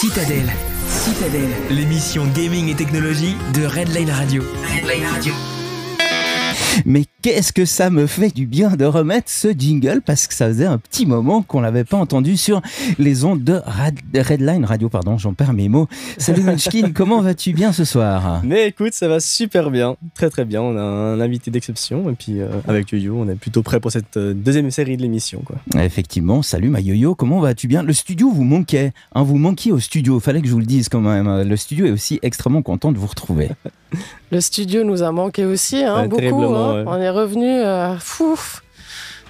Citadel, l'émission gaming et technologie de Redline Radio. Mais qu'est-ce que ça me fait du bien de remettre ce jingle, parce que ça faisait un petit moment qu'on l'avait pas entendu sur les ondes de Redline Radio, pardon, j'en perds mes mots. Salut Munchkin, comment vas-tu bien ce soir ? Mais écoute, ça va super bien, très très bien, on a un invité d'exception et puis avec Yo-Yo, on est plutôt prêt pour cette deuxième série de l'émission, quoi. Effectivement, salut ma Yo-Yo, comment vas-tu bien ? Le studio vous manquait, hein, vous manquiez au studio, fallait que je vous le dise quand même, le studio est aussi extrêmement content de vous retrouver. Le studio nous a manqué aussi, hein, ouais, beaucoup, hein. Ouais. On est revenus, fouf,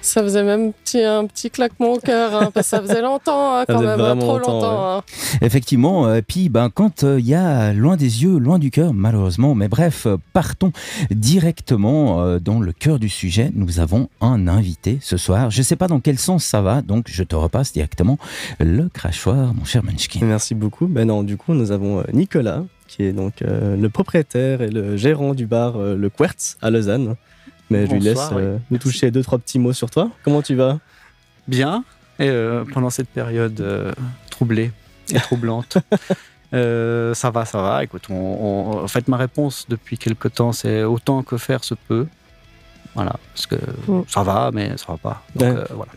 ça faisait même un petit claquement au cœur, hein, parce que ça faisait longtemps, hein, quand même, trop longtemps. Ouais. Hein. Effectivement, puis ben, quand il y a loin des yeux, loin du cœur, malheureusement, mais bref, partons directement dans le cœur du sujet, nous avons un invité ce soir, je ne sais pas dans quel sens ça va, donc je te repasse directement le crachoir, mon cher Munchkin. Merci beaucoup, ben non, du coup nous avons Nicolas, qui est donc le propriétaire et le gérant du bar Le Quartz à Lausanne. Mais bonsoir, je lui laisse nous toucher 2-3 petits mots sur toi. Comment tu vas ? Bien, et pendant cette période troublée et troublante, ça va. Écoute, en fait, ma réponse depuis quelque temps, c'est autant que faire se peut. Voilà, parce que ça va, mais ça va pas. Donc, ouais. Voilà.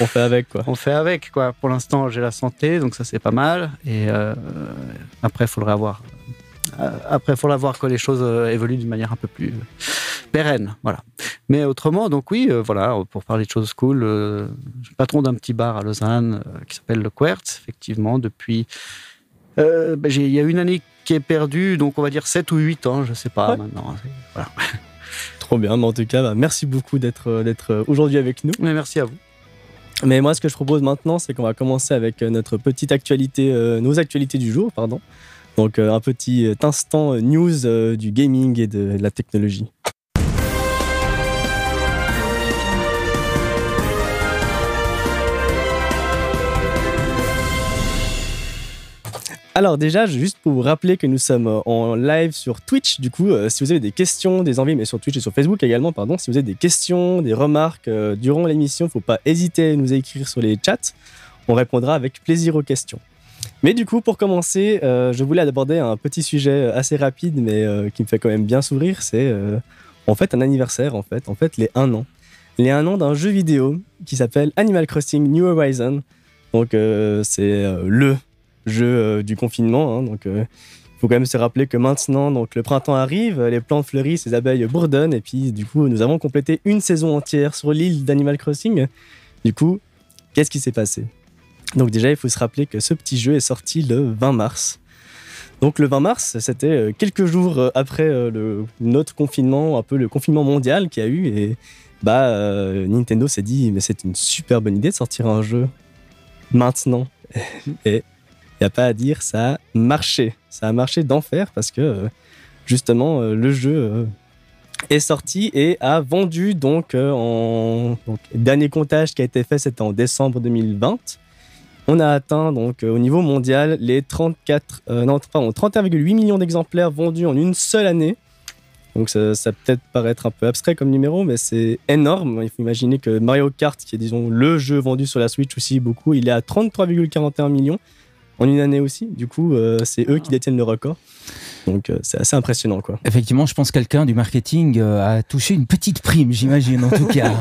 On fait avec, quoi. On fait avec, quoi. Pour l'instant, j'ai la santé, donc ça, c'est pas mal. Et après, il faudra voir que les choses évoluent d'une manière un peu plus pérenne, voilà. Mais autrement, donc oui, voilà, pour parler de choses cool, je suis patron d'un petit bar à Lausanne qui s'appelle Le Quartz, effectivement, depuis... il y a une année qui est perdue, donc on va dire 7 ou 8 ans, je sais pas, ouais. Maintenant. Voilà. Trop bien, mais en tout cas, bah, merci beaucoup d'être aujourd'hui avec nous. Mais merci à vous. Mais moi, ce que je propose maintenant, c'est qu'on va commencer avec notre petite actualité, nos actualités du jour, pardon. Donc un petit instant news du gaming et de la technologie. Alors déjà, juste pour vous rappeler que nous sommes en live sur Twitch, du coup, si vous avez des questions, des envies, mais sur Twitch et sur Facebook également, pardon, si vous avez des questions, des remarques durant l'émission, il ne faut pas hésiter à nous écrire sur les chats, on répondra avec plaisir aux questions. Mais du coup, pour commencer, je voulais aborder un petit sujet assez rapide, mais qui me fait quand même bien sourire, c'est en fait un anniversaire, en fait les 1 an. Les 1 an d'un jeu vidéo qui s'appelle Animal Crossing New Horizons. Donc c'est le jeu du confinement, hein, donc faut quand même se rappeler que maintenant, donc, le printemps arrive, les plantes fleurissent, les abeilles bourdonnent, et puis du coup, nous avons complété une saison entière sur l'île d'Animal Crossing. Du coup, qu'est-ce qui s'est passé ? Donc déjà, il faut se rappeler que ce petit jeu est sorti le 20 mars. Donc le 20 mars, c'était quelques jours après notre confinement, un peu le confinement mondial qu'il y a eu. Et bah, Nintendo s'est dit, mais c'est une super bonne idée de sortir un jeu maintenant. Et il n'y a pas à dire, ça a marché. Ça a marché d'enfer parce que justement, le jeu est sorti et a vendu. Donc dernier comptage qui a été fait, c'était en décembre 2020. On a atteint donc au niveau mondial les 31,8 millions d'exemplaires vendus en une seule année. Donc ça peut-être paraître un peu abstrait comme numéro, mais c'est énorme. Il faut imaginer que Mario Kart, qui est disons le jeu vendu sur la Switch aussi beaucoup, il est à 33,41 millions en une année aussi. Du coup, c'est eux qui détiennent le record. Donc c'est assez impressionnant, quoi. Effectivement, je pense que quelqu'un du marketing a touché une petite prime, j'imagine, en tout cas.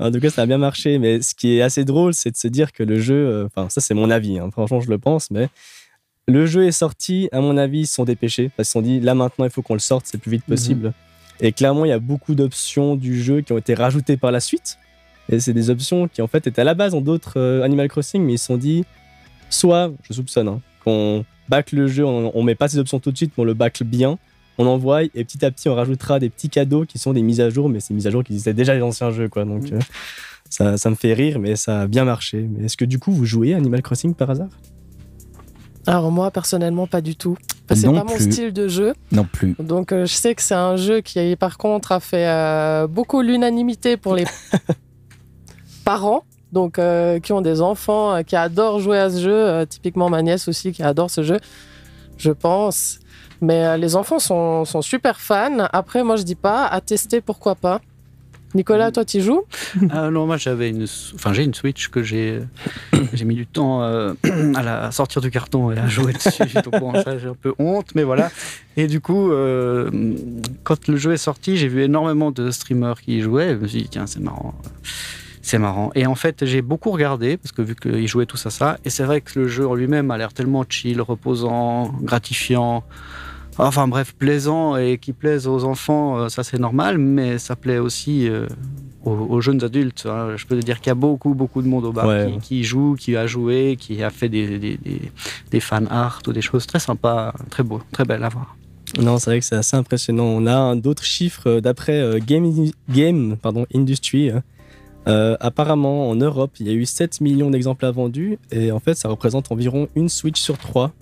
En tout cas, ça a bien marché. Mais ce qui est assez drôle, c'est de se dire que le jeu... Enfin, ça, c'est mon avis. Hein, franchement, je le pense. Mais le jeu est sorti, à mon avis, ils se sont dépêchés. Parce qu'ils se sont dit, là, maintenant, il faut qu'on le sorte, c'est le plus vite possible. Et clairement, il y a beaucoup d'options du jeu qui ont été rajoutées par la suite. Et c'est des options qui, en fait, étaient à la base dans d'autres Animal Crossing. Mais ils se sont dit, soit, je soupçonne, hein, qu'on... back le jeu, on met pas ces options tout de suite, mais on le back bien, on envoie et petit à petit on rajoutera des petits cadeaux qui sont des mises à jour, mais c'est des mises à jour qui existaient déjà les anciens jeux, quoi. Donc ça me fait rire, mais ça a bien marché. Mais est-ce que du coup vous jouez à Animal Crossing par hasard ? Alors moi personnellement pas du tout. C'est non pas plus. Mon style de jeu. Non plus. Donc je sais que c'est un jeu qui par contre a fait beaucoup l'unanimité pour les parents. Donc, qui ont des enfants, qui adorent jouer à ce jeu. Typiquement, ma nièce aussi, qui adore ce jeu, je pense. Mais les enfants sont super fans. Après, moi, je dis pas, à tester, pourquoi pas. Nicolas, toi, tu y joues ? Non, moi, j'ai une Switch que j'ai mis du temps à sortir du carton et à jouer dessus. Donc, bon, ça, j'ai un peu honte, mais voilà. Et du coup, quand le jeu est sorti, j'ai vu énormément de streamers qui y jouaient. Je me suis dit, tiens, c'est marrant. C'est marrant. Et en fait, j'ai beaucoup regardé, parce que vu qu'ils jouaient tous à ça, et c'est vrai que le jeu en lui-même a l'air tellement chill, reposant, gratifiant, enfin bref, plaisant, et qui plaise aux enfants, ça c'est normal, mais ça plaît aussi aux jeunes adultes. Hein. Je peux te dire qu'il y a beaucoup de monde au bar qui joue, qui a joué, qui a fait des fan art ou des choses très sympas, très beaux, très belles à voir. Non, c'est vrai que c'est assez impressionnant. On a d'autres chiffres d'après Game Industry. Apparemment, en Europe, il y a eu 7 millions d'exemplaires vendus et en fait, ça représente environ une Switch sur 3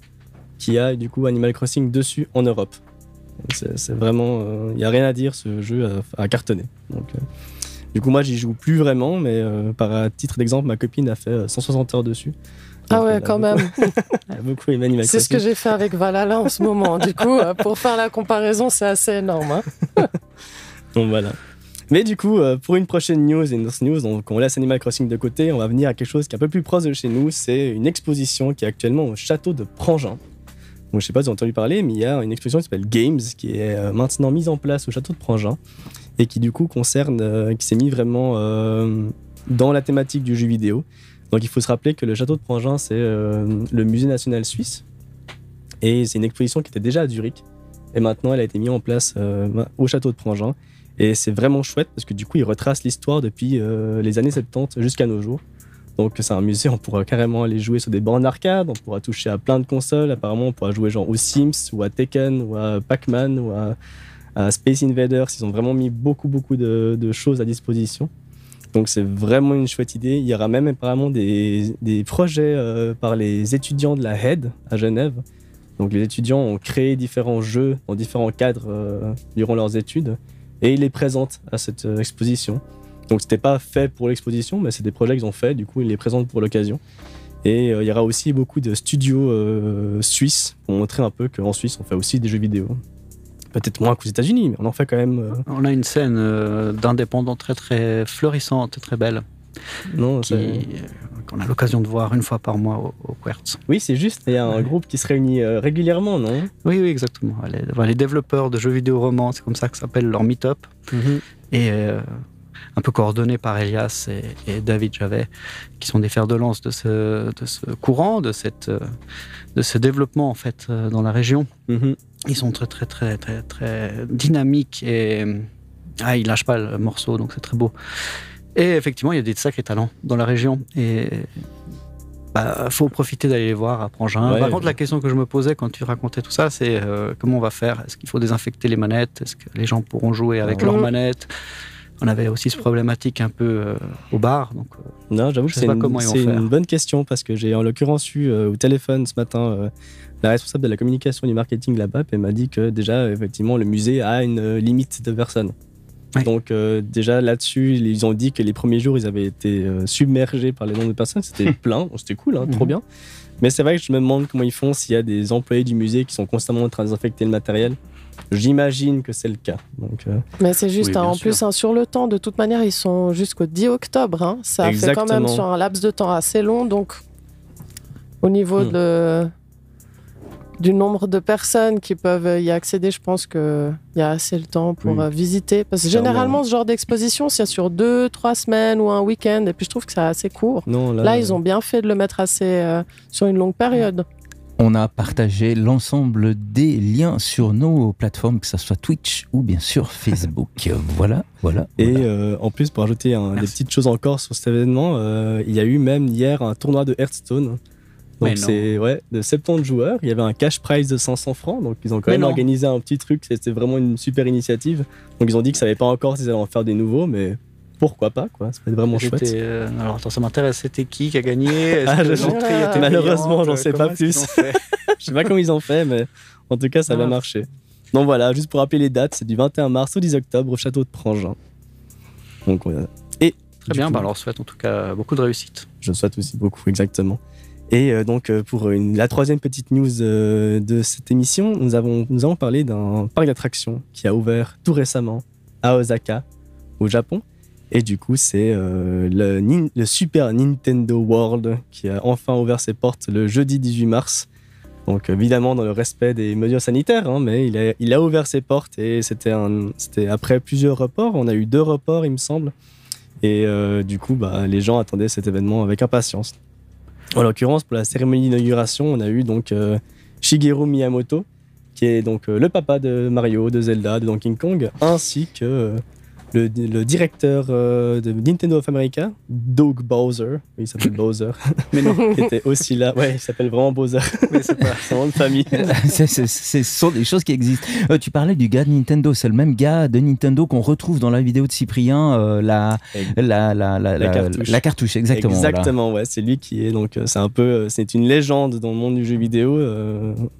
qui a du coup Animal Crossing dessus en Europe. C'est vraiment... Il n'y a rien à dire, ce jeu a cartonné. Donc, du coup, moi, j'y joue plus vraiment, mais par titre d'exemple, ma copine a fait 160 heures dessus. Ah donc, ouais, quand beaucoup, même. Elle a beaucoup aimé Animal Crossing. C'est ce que j'ai fait avec Valhalla en ce moment. Du coup, pour faire la comparaison, c'est assez énorme. Hein. Donc voilà. Mais du coup, pour une prochaine news, donc on laisse Animal Crossing de côté, on va venir à quelque chose qui est un peu plus proche de chez nous, c'est une exposition qui est actuellement au Château de Prangins. Bon, je ne sais pas si vous avez entendu parler, mais il y a une exposition qui s'appelle Games, qui est maintenant mise en place au Château de Prangins, et qui du coup qui s'est mis vraiment dans la thématique du jeu vidéo. Donc il faut se rappeler que le Château de Prangins, c'est le musée national suisse, et c'est une exposition qui était déjà à Zurich, et maintenant elle a été mise en place au Château de Prangins. Et c'est vraiment chouette parce que du coup, il retrace l'histoire depuis les années 70 jusqu'à nos jours. Donc, c'est un musée, on pourra carrément aller jouer sur des bornes arcade, on pourra toucher à plein de consoles. Apparemment, on pourra jouer genre aux Sims, ou à Tekken, ou à Pac-Man, ou à Space Invaders. Ils ont vraiment mis beaucoup de choses à disposition. Donc, c'est vraiment une chouette idée. Il y aura même apparemment des projets par les étudiants de la HEAD à Genève. Donc, les étudiants ont créé différents jeux dans différents cadres durant leurs études. Et ils les présentent à cette exposition. Donc, ce n'était pas fait pour l'exposition, mais c'est des projets qu'ils ont faits. Du coup, ils les présentent pour l'occasion. Et il y aura aussi beaucoup de studios suisses pour montrer un peu qu'en Suisse, on fait aussi des jeux vidéo. Peut-être moins qu'aux États-Unis, mais on en fait quand même. On a une scène d'indépendants très, très florissante, très belle. Non, qu'on a l'occasion de voir une fois par mois au Quartz. Oui, c'est juste, il y a un groupe qui se réunit régulièrement, non ? Oui, exactement. Les développeurs de jeux vidéo romans, c'est comme ça que s'appelle leur meet-up, et un peu coordonné par Elias et David Javet, qui sont des fers de lance de ce courant, de ce développement en fait dans la région. Ils sont très, très, très, très, très dynamiques et ils lâchent pas le morceau, donc c'est très beau. Et effectivement, il y a des sacrés talents dans la région. Et faut profiter d'aller les voir à Prangins. Ouais, par contre, la question que je me posais quand tu racontais tout ça, c'est comment on va faire ? Est-ce qu'il faut désinfecter les manettes ? Est-ce que les gens pourront jouer avec leurs manettes ? On avait aussi ce problématique un peu au bar. Donc, non, j'avoue que c'est une bonne question parce que j'ai en l'occurrence eu au téléphone ce matin la responsable de la communication et du marketing là-bas. Elle m'a dit que déjà, effectivement, le musée a une limite de personnes. Donc déjà là-dessus, ils ont dit que les premiers jours, ils avaient été submergés par les nombres de personnes. C'était plein, c'était cool, hein, trop bien. Mais c'est vrai que je me demande comment ils font s'il y a des employés du musée qui sont constamment en train de désinfecter le matériel. J'imagine que c'est le cas. Donc, mais c'est juste, oui, en sûr. Plus, sur le temps, de toute manière, ils sont jusqu'au 10 octobre. Hein. Ça Exactement. Fait quand même sur un laps de temps assez long. Donc au niveau du nombre de personnes qui peuvent y accéder, je pense qu'il y a assez le temps pour visiter. Parce que généralement, ce genre d'exposition, c'est sur 2-3 semaines ou un week-end. Et puis, je trouve que c'est assez court. Non, là, ils ont bien fait de le mettre assez sur une longue période. On a partagé l'ensemble des liens sur nos plateformes, que ce soit Twitch ou bien sûr Facebook. Voilà. Et en plus, pour ajouter des petites choses encore sur cet événement, il y a eu même hier un tournoi de Hearthstone. Donc c'est de 70 joueurs, il y avait un cash prize de 500 francs, donc ils ont quand même organisé un petit truc, c'était vraiment une super initiative. Donc ils ont dit qu'ils ne savaient pas encore s'ils allaient en faire des nouveaux, mais pourquoi pas quoi, ça peut être vraiment chouette. Alors attends, ça m'intéresse, c'était qui a gagné ? Malheureusement, j'en sais pas plus. Je sais pas comment ils ont fait, mais en tout cas ça va marcher. Donc voilà, juste pour rappeler les dates, c'est du 21 mars au 10 octobre au Château de Prangins. Donc et très bien, on souhaite en tout cas beaucoup de réussite. Je souhaite aussi beaucoup, exactement. Et donc, pour la troisième petite news de cette émission, nous avons parlé d'un parc d'attractions qui a ouvert tout récemment à Osaka, au Japon. Et du coup, c'est le Super Nintendo World qui a enfin ouvert ses portes le jeudi 18 mars. Donc évidemment dans le respect des mesures sanitaires, hein, mais il a ouvert ses portes et c'était après plusieurs reports. On a eu 2 reports, il me semble. Et du coup, bah, les gens attendaient cet événement avec impatience. En l'occurrence, pour la cérémonie d'inauguration, on a eu donc Shigeru Miyamoto, qui est donc le papa de Mario, de Zelda, de Donkey Kong, ainsi que le directeur de Nintendo of America, Doug Bowser. Oui, il s'appelle Bowser. Mais non. Qui était aussi là. Ouais, il s'appelle vraiment Bowser. Mais c'est pas son nom de famille. Ce sont des choses qui existent. Tu parlais du gars de Nintendo. C'est le même gars de Nintendo qu'on retrouve dans la vidéo de Cyprien. La cartouche, exactement. Exactement, voilà. Ouais. C'est lui qui est donc. C'est un peu. C'est une légende dans le monde du jeu vidéo,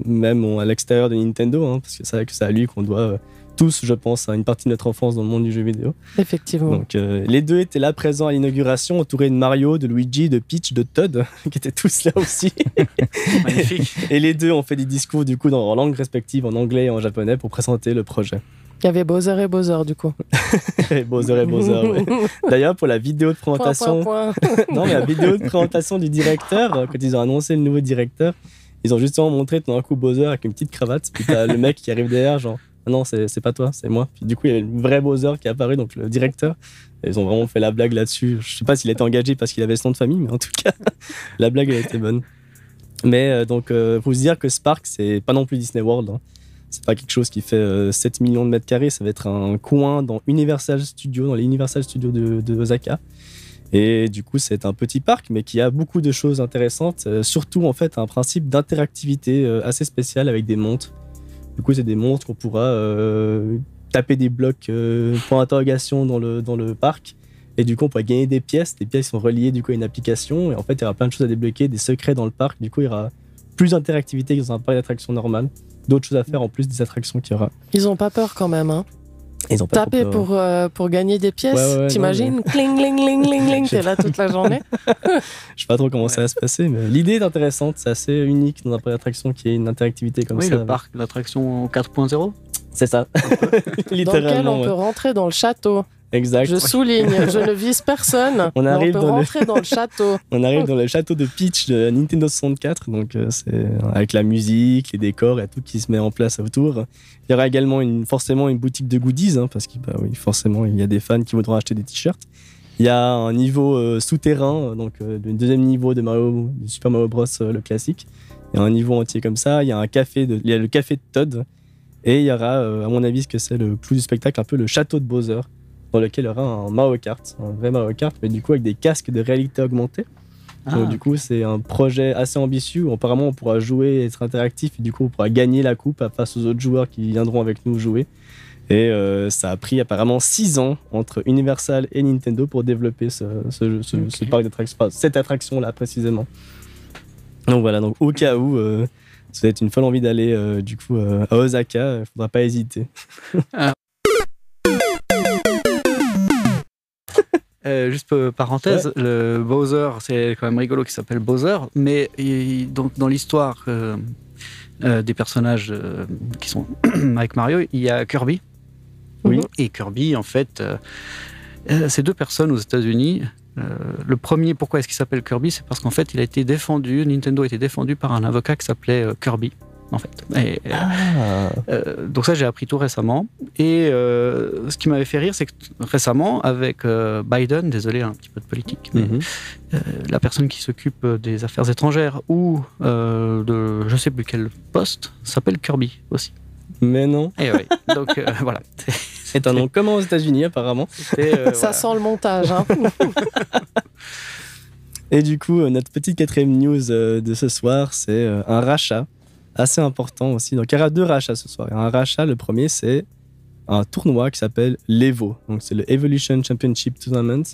même à l'extérieur de Nintendo, hein, parce que c'est vrai que c'est à lui qu'on doit. Tous, je pense, à une partie de notre enfance dans le monde du jeu vidéo. Effectivement. Donc, les 2 étaient là présents à l'inauguration, entourés de Mario, de Luigi, de Peach, de Todd, qui étaient tous là aussi. Magnifique. Et les 2 ont fait des discours, du coup, dans leurs langues respectives, en anglais et en japonais, pour présenter le projet. Il y avait Bowser et Bowser, du coup. et Bowser, ouais. D'ailleurs, pour la vidéo de présentation... Non, mais la vidéo de présentation du directeur, quand ils ont annoncé le nouveau directeur, ils ont justement montré, tout d'un coup, Bowser avec une petite cravate, puis t'as le mec qui arrive derrière, genre... Non, c'est pas toi, c'est moi. Puis, du coup, il y a le vrai Bowser qui est apparu, donc le directeur. Et ils ont vraiment fait la blague là-dessus. Je sais pas s'il était engagé parce qu'il avait ce nom de famille, mais en tout cas, la blague, elle était bonne. Mais donc, faut se dire que Spark, c'est pas non plus Disney World. Hein. C'est pas quelque chose qui fait 7 millions de mètres carrés. Ça va être un coin dans Universal Studios, dans les Universal Studios de Osaka. Et du coup, c'est un petit parc, mais qui a beaucoup de choses intéressantes. Surtout, en fait, un principe d'interactivité assez spécial avec des montres. Du coup, c'est des montres qu'on pourra taper des blocs pour interrogation dans le parc. Et du coup, on pourra gagner des pièces. Les pièces sont reliées du coup, à une application. Et en fait, il y aura plein de choses à débloquer, des secrets dans le parc. Du coup, il y aura plus d'interactivité que dans un parc d'attractions normal. D'autres choses à faire en plus des attractions qu'il y aura. Ils n'ont pas peur quand même, hein. Ils ont pas taper pour gagner des pièces, ouais, t'imagines, cling, cling, cling, cling, cling, t'es là toute la journée. Je sais pas trop comment ça va se passer, mais l'idée est intéressante, c'est assez unique dans un parc d'attraction qui ait une interactivité comme ça. Oui, le parc d'attraction 4.0. C'est ça. Littéralement. Dans lequel on peut rentrer dans le château. Exact. Je souligne, je ne vise personne. On peut rentrer dans le château. On arrive dans le château de Peach de Nintendo 64, donc c'est avec la musique, les décors et tout qui se met en place autour. Il y aura également forcément une boutique de goodies, hein, parce que bah oui, forcément il y a des fans qui voudront acheter des t-shirts. Il y a un niveau souterrain, donc le deuxième niveau de Mario, de Super Mario Bros, le classique. Il y a un niveau entier comme ça. Il y a le café de Todd et il y aura, à mon avis, ce que c'est le clou du spectacle, un peu le château de Bowser, dans lequel il y aura un Mario Kart, un vrai Mario Kart, mais du coup avec des casques de réalité augmentée. Ah. Donc du coup, c'est un projet assez ambitieux où apparemment on pourra jouer et être interactif, et du coup on pourra gagner la coupe face aux autres joueurs qui viendront avec nous jouer. Et ça a pris apparemment 6 ans entre Universal et Nintendo pour développer ce parc d'attractions, enfin, cette attraction-là précisément. Donc voilà, donc au cas où... si vous avez une folle envie d'aller du coup à Osaka, il ne faudra pas hésiter. Juste parenthèse, ouais. Le Bowser, c'est quand même rigolo qu'il s'appelle Bowser, mais donc, dans l'histoire des personnages qui sont avec Mario, il y a Kirby. Oui. Et Kirby, en fait, c'est 2 personnes aux États-Unis. Le premier, pourquoi est-ce qu'il s'appelle Kirby ? C'est parce qu'en fait, Nintendo a été défendu par un avocat qui s'appelait Kirby. En fait. Donc ça, j'ai appris tout récemment. Et ce qui m'avait fait rire, c'est que récemment, avec Biden, désolé, un petit peu de politique, mais la personne qui s'occupe des affaires étrangères ou de je sais plus quel poste s'appelle Kirby aussi. Mais non. Et oui, donc voilà. C'est un nom commun aux États-Unis apparemment. Ça sent le montage, hein. Et du coup, notre petite 4e news de ce soir, c'est un rachat. Assez important aussi. Donc, il y aura 2 rachats ce soir. Il y a un rachat, le premier, c'est un tournoi qui s'appelle l'Evo. Donc, c'est le Evolution Championship Tournament.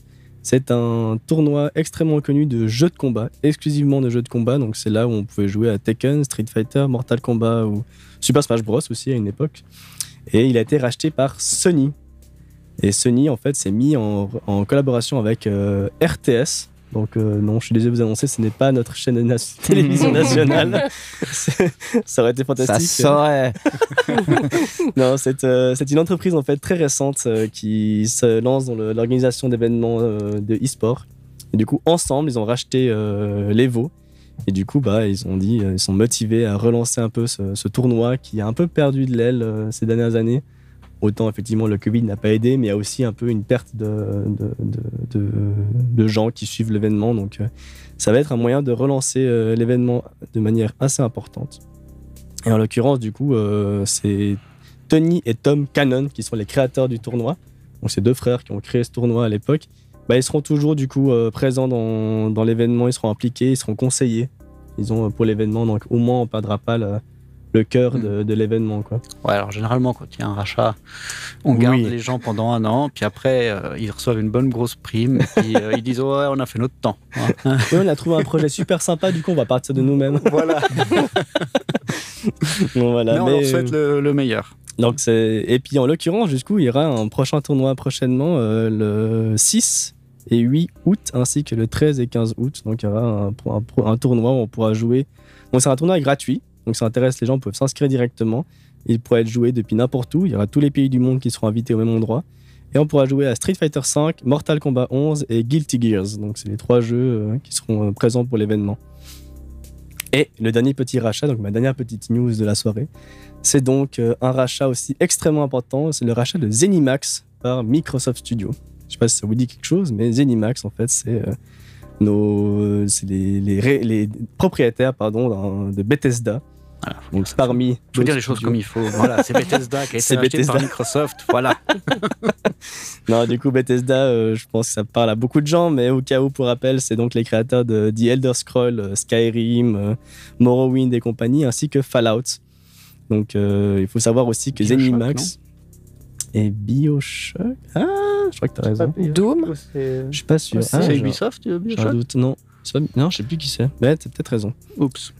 C'est un tournoi extrêmement connu de jeux de combat, exclusivement de jeux de combat. Donc, c'est là où on pouvait jouer à Tekken, Street Fighter, Mortal Kombat ou Super Smash Bros aussi à une époque. Et il a été racheté par Sony. Et Sony, en fait, s'est mis en collaboration avec RTS, Donc non, je suis désolé de vous annoncer, ce n'est pas notre chaîne télévision nationale. Ça aurait été fantastique. Ça saurait. Non, c'est une entreprise en fait très récente qui se lance dans l'organisation d'événements de e-sport. Et du coup, ensemble, ils ont racheté l'Evo. Et du coup, bah, ils ont dit, ils sont motivés à relancer un peu ce tournoi qui a un peu perdu de l'aile ces dernières années. Autant, effectivement, le Covid n'a pas aidé, mais il y a aussi un peu une perte de gens qui suivent l'événement. Donc, ça va être un moyen de relancer l'événement de manière assez importante. Et en l'occurrence, du coup, c'est Tony et Tom Cannon qui sont les créateurs du tournoi. Donc, c'est deux frères qui ont créé ce tournoi à l'époque. Bah, ils seront toujours, du coup, présents dans l'événement. Ils seront impliqués, ils seront conseillés. Ils ont pour l'événement, donc au moins, on ne perdra pas le cœur de l'événement, quoi. Ouais, alors généralement, quand il y a un rachat, on garde les gens pendant un an, puis après, ils reçoivent une bonne grosse prime, et puis ils disent oh, « ouais, on a fait notre temps. Hein. » Oui, on a trouvé un projet super sympa, du coup, on va partir de nous-mêmes. Voilà. Bon, voilà. Mais on leur souhaite le meilleur. Donc, et puis, en l'occurrence, jusqu'où il y aura un prochain tournoi prochainement, le 6 et 8 août, ainsi que le 13 et 15 août. Donc, il y aura un tournoi où on pourra jouer. Donc, c'est un tournoi gratuit. Donc ça intéresse les gens, peuvent s'inscrire directement. Il pourra être joué depuis n'importe où. Il y aura tous les pays du monde qui seront invités au même endroit. Et on pourra jouer à Street Fighter V, Mortal Kombat 11 et Guilty Gears. Donc c'est les trois jeux qui seront présents pour l'événement. Et le dernier petit rachat, donc ma dernière petite news de la soirée, c'est donc un rachat aussi extrêmement important. C'est le rachat de Zenimax par Microsoft Studios. Je ne sais pas si ça vous dit quelque chose, mais Zenimax, en fait, c'est les propriétaires de Bethesda. Voilà, donc parmi faut dire les choses comme il faut. Voilà, c'est Bethesda qui a été acheté par Microsoft. Voilà. Non, du coup Bethesda, je pense que ça parle à beaucoup de gens, mais au cas où, pour rappel, c'est donc les créateurs de The Elder Scrolls, Skyrim, Morrowind et compagnie, ainsi que Fallout. Donc il faut savoir aussi que Zenimax et BioShock. Ah, je crois que t'as raison. Doom. Je suis pas sûr. C'est Ubisoft, BioShock. Non. Non, je sais plus qui c'est. Mais t'as peut-être raison. Oups.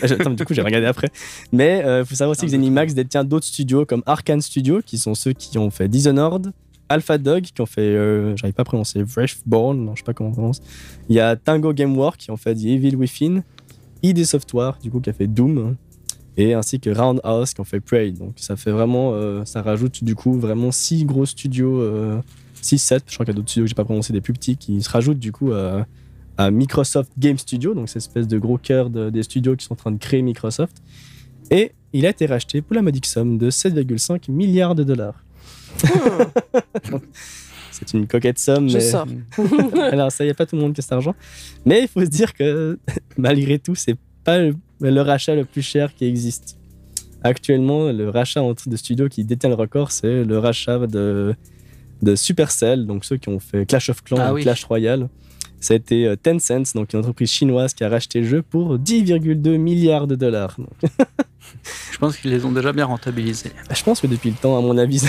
Attends, du coup, j'ai regardé après. Mais il faut savoir aussi que Zenimax détient d'autres studios comme Arkane Studios, qui sont ceux qui ont fait Dishonored, Alpha Dog, qui ont fait, j'arrive pas à prononcer, Wraithborn, je sais pas comment on prononce. Il y a Tango Gameworks, qui ont fait The Evil Within, ID Software, du coup, qui a fait Doom, et ainsi que Roundhouse, qui ont fait Prey. Donc ça fait vraiment, ça rajoute du coup vraiment 6 gros studios, 6-7, je crois qu'il y a d'autres studios que j'ai pas prononcé, des plus petits, qui se rajoutent du coup à Microsoft Game Studio, donc cette espèce de gros cœur des studios qui sont en train de créer Microsoft. Et il a été racheté pour la modique somme de 7,5 milliards de dollars. C'est une coquette somme. Je sors. Alors ça, il n'y a pas tout le monde qui a cet argent. Mais il faut se dire que malgré tout, c'est pas le rachat le plus cher qui existe. Actuellement, le rachat de studios qui détient le record, c'est le rachat de Supercell, donc ceux qui ont fait Clash of Clans ou Clash Royale. Ça a été Tencent, donc une entreprise chinoise qui a racheté le jeu pour 10,2 milliards de dollars. Je pense qu'ils les ont déjà bien rentabilisés. Je pense que depuis le temps, à mon avis,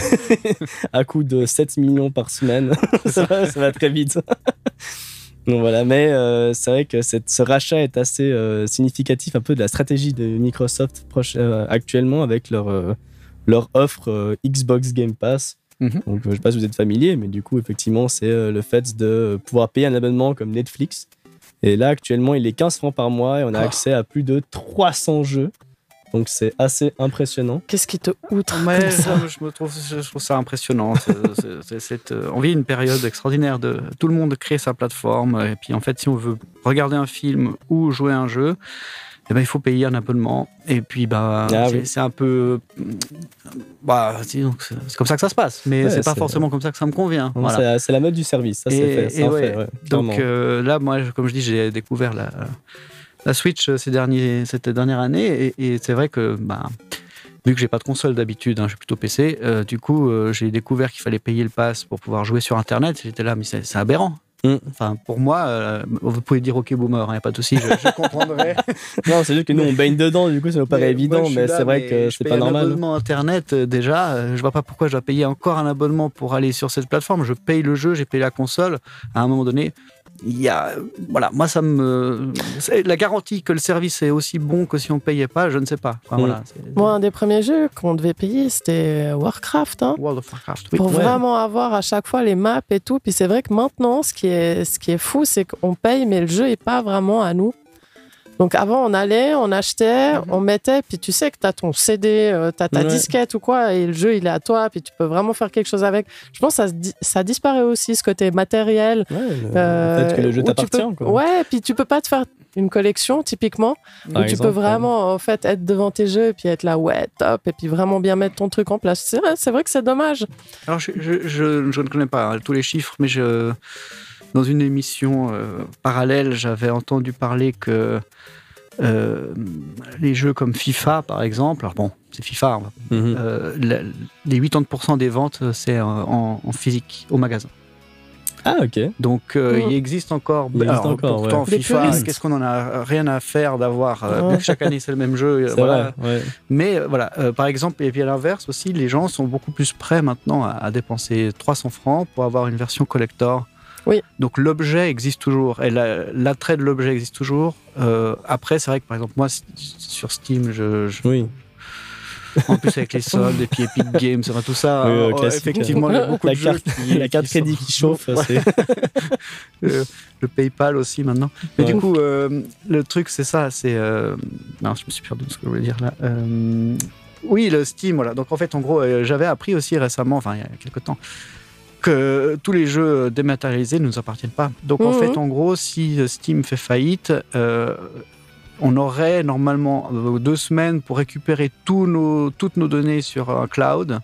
à coût de 7 millions par semaine, ça va très vite. Donc voilà, mais c'est vrai que ce rachat est assez significatif un peu de la stratégie de Microsoft actuellement avec leur offre Xbox Game Pass. Donc, je ne sais pas si vous êtes familier, mais du coup, effectivement, c'est le fait de pouvoir payer un abonnement comme Netflix. Et là, actuellement, il est 15 francs par mois et on a accès à plus de 300 jeux. Donc, c'est assez impressionnant. Qu'est-ce qui te outre comme ça ? Je trouve ça impressionnant. On vit une période extraordinaire de tout le monde crée sa plateforme. Et puis, en fait, si on veut regarder un film ou jouer à un jeu, eh ben, il faut payer un abonnement. Et puis, c'est un peu. C'est comme ça que ça se passe. Mais c'est pas forcément comme ça que ça me convient. Non, voilà. C'est la mode du service. Ça, c'est fait. Ouais. Donc, là, moi, comme je dis, j'ai découvert la Switch cette dernière année. Et c'est vrai que. Vu que j'ai pas de console d'habitude, j'ai plutôt PC, du coup, j'ai découvert qu'il fallait payer le pass pour pouvoir jouer sur Internet. J'étais là, mais c'est aberrant. Enfin, pour moi, vous pouvez dire OK boomer, il n'y a pas de souci, je comprendrai. Non, c'est juste que nous on baigne dedans, du coup ça nous paraît évident, moi, mais là, c'est vrai que c'est pas normal. Un abonnement Internet, déjà, je vois pas pourquoi je dois payer encore un abonnement pour aller sur cette plateforme. Je paye le jeu, j'ai payé la console. À un moment donné, il y a, voilà, moi ça me, la garantie que le service est aussi bon que si on payait pas, je ne sais pas. Enfin, voilà, c'est... Moi, un des premiers jeux qu'on devait payer, c'était Warcraft, hein, World of Warcraft, oui. Pour vraiment avoir à chaque fois les maps et tout. Puis c'est vrai que maintenant, ce qui est fou, c'est qu'on paye, mais le jeu est pas vraiment à nous. Donc avant, on allait, on achetait, on mettait, puis tu sais que t'as ton CD, t'as ta disquette ou quoi, et le jeu, il est à toi, puis tu peux vraiment faire quelque chose avec. Je pense que ça disparaît aussi, ce côté matériel. Ouais, peut-être que le jeu t'appartient. Ouais, puis tu peux pas te faire une collection, typiquement, où tu peux vraiment en fait, être devant tes jeux, et puis être là, ouais, top, et puis vraiment bien mettre ton truc en place. C'est vrai que c'est dommage. Alors, je ne connais pas tous les chiffres, mais dans une émission parallèle, j'avais entendu parler que les jeux comme FIFA, par exemple, alors bon, c'est FIFA, les 80% des ventes, c'est en physique, au magasin. Ah, ok. Donc, il existe encore. Pourtant, ouais. FIFA, qu'est-ce qu'on en a rien à faire d'avoir chaque année, c'est le même jeu. Voilà. Vrai, ouais. Mais voilà, par exemple, et puis à l'inverse aussi, les gens sont beaucoup plus prêts maintenant à dépenser 300 francs pour avoir une version collector. Oui. Donc l'objet existe toujours et l'attrait de l'objet existe toujours. Après, c'est vrai que par exemple moi sur Steam, oui. En plus avec les soldes et puis Epic Games, enfin, tout ça, effectivement, il y a beaucoup de jeux la carte crédit qui chauffe, c'est... le PayPal aussi maintenant. Mais du coup, le truc c'est ça, c'est non, je me suis perdu de ce que je voulais dire là. Oui, le Steam, voilà. Donc en fait, en gros, j'avais appris aussi récemment, enfin il y a quelques temps. Tous les jeux dématérialisés ne nous appartiennent pas. Donc en fait, en gros, si Steam fait faillite, on aurait normalement 2 semaines pour récupérer toutes nos données sur un cloud.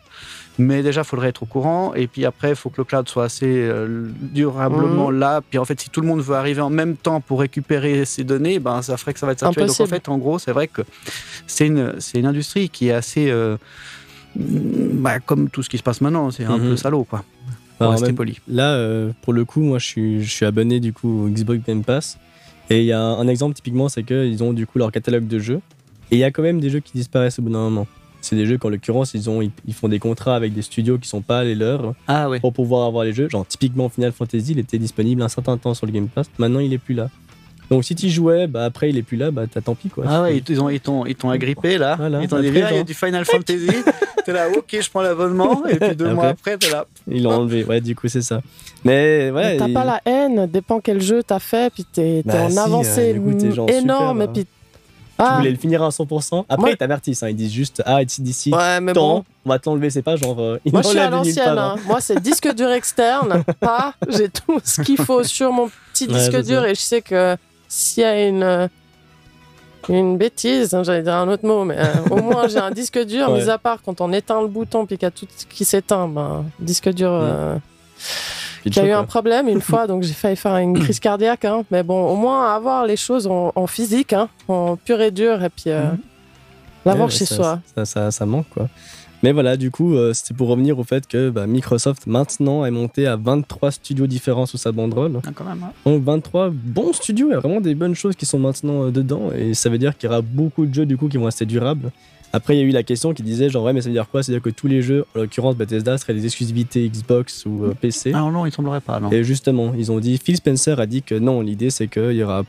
Mais déjà, il faudrait être au courant. Et puis après, il faut que le cloud soit assez durablement là. Puis en fait, si tout le monde veut arriver en même temps pour récupérer ces données, ben, ça ferait que ça va être saturé. Impossible. Donc en fait, en gros, c'est vrai que c'est une industrie qui est assez... comme tout ce qui se passe maintenant, c'est un peu salaud, quoi. Alors, rester poli. Là, pour le coup, moi, je suis abonné du coup au Xbox Game Pass. Et il y a un exemple typiquement, c'est qu'ils ont du coup leur catalogue de jeux. Et il y a quand même des jeux qui disparaissent au bout d'un moment. C'est des jeux qu'en l'occurrence, ils font des contrats avec des studios qui sont pas les leurs pour pouvoir avoir les jeux. Genre typiquement Final Fantasy, il était disponible un certain temps sur le Game Pass. Maintenant, il est plus là. Donc si tu jouais, bah après il est plus là, bah t'as tant pis quoi. Ah ouais, ils t'ont agrippé là, voilà, ils t'ont dit il y a du Final Fantasy, t'es là ok je prends l'abonnement et puis 2 mois après t'es là. Ils l'ont enlevé, ouais du coup c'est ça. Mais t'as pas la haine, dépend quel jeu t'as fait, puis t'es en avancée énorme super, et puis... Tu voulais le finir à 100%. Après, ils t'avertissent. Hein. Ils disent juste d'ici temps, on va t'enlever. C'est pas genre. Moi, je suis à l'ancienne. Moi, c'est disque dur externe. J'ai tout ce qu'il faut sur mon petit disque dur. Et je sais que s'il y a une bêtise, j'allais dire un autre mot, mais au moins, j'ai un disque dur. Mis à part quand on éteint le bouton puis qu'il y a tout qui s'éteint, disque dur. J'ai eu un problème une fois, donc j'ai failli faire une crise cardiaque. Hein. Mais bon, au moins avoir les choses en physique, hein, en pur et dur, et puis l'avoir chez soi. Ça manque, quoi. Mais voilà, du coup, c'était pour revenir au fait que Microsoft, maintenant, est monté à 23 studios différents sous sa banderole. Ah, quand même, ouais. Donc 23 bons studios, il y a vraiment des bonnes choses qui sont maintenant dedans. Et ça veut dire qu'il y aura beaucoup de jeux, du coup, qui vont rester durables. Après, il y a eu la question qui disait genre, ouais, mais ça veut dire quoi ? C'est-à-dire que tous les jeux, en l'occurrence Bethesda, seraient des exclusivités Xbox ou PC. Ah non, il ne semblerait pas, non. Et justement, ils ont dit, Phil Spencer a dit que non, l'idée c'est qu'il y aura.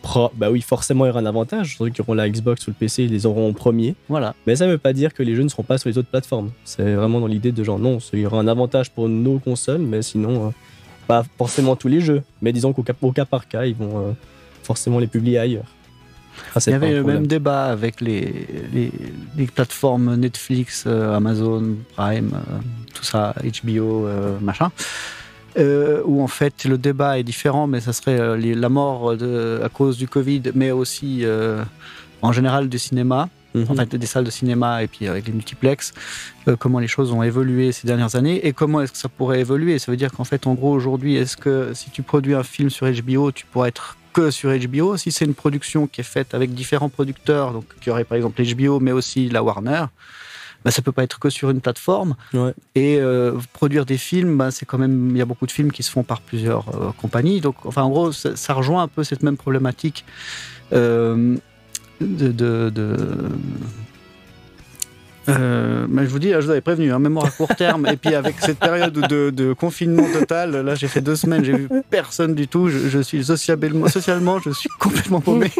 Forcément, il y aura un avantage. Ceux qui auront la Xbox ou le PC, ils les auront en premier. Voilà. Mais ça ne veut pas dire que les jeux ne seront pas sur les autres plateformes. C'est vraiment dans l'idée de genre, non, il y aura un avantage pour nos consoles, mais sinon, pas forcément tous les jeux. Mais disons qu'au cas par cas, ils vont forcément les publier ailleurs. Il y avait le même débat avec les plateformes Netflix, Amazon, Prime, tout ça, HBO, machin, où en fait le débat est différent, mais ça serait la mort à cause du Covid, mais aussi en général du cinéma, en fait des salles de cinéma et puis avec les multiplexes, comment les choses ont évolué ces dernières années et comment est-ce que ça pourrait évoluer. Ça veut dire qu'en fait, en gros, aujourd'hui, est-ce que si tu produis un film sur HBO, tu pourrais être que sur HBO, si c'est une production qui est faite avec différents producteurs, donc qui aurait par exemple HBO, mais aussi la Warner, ça peut pas être que sur une plateforme. Ouais. Et produire des films, c'est quand même, il y a beaucoup de films qui se font par plusieurs compagnies. Donc, enfin, en gros, ça rejoint un peu cette même problématique Mais je vous dis, je vous avais prévenu, hein, mémoire à court terme. Et puis avec cette période de confinement total, là j'ai fait 2 semaines, j'ai vu personne du tout. Je suis socialement, je suis complètement paumé.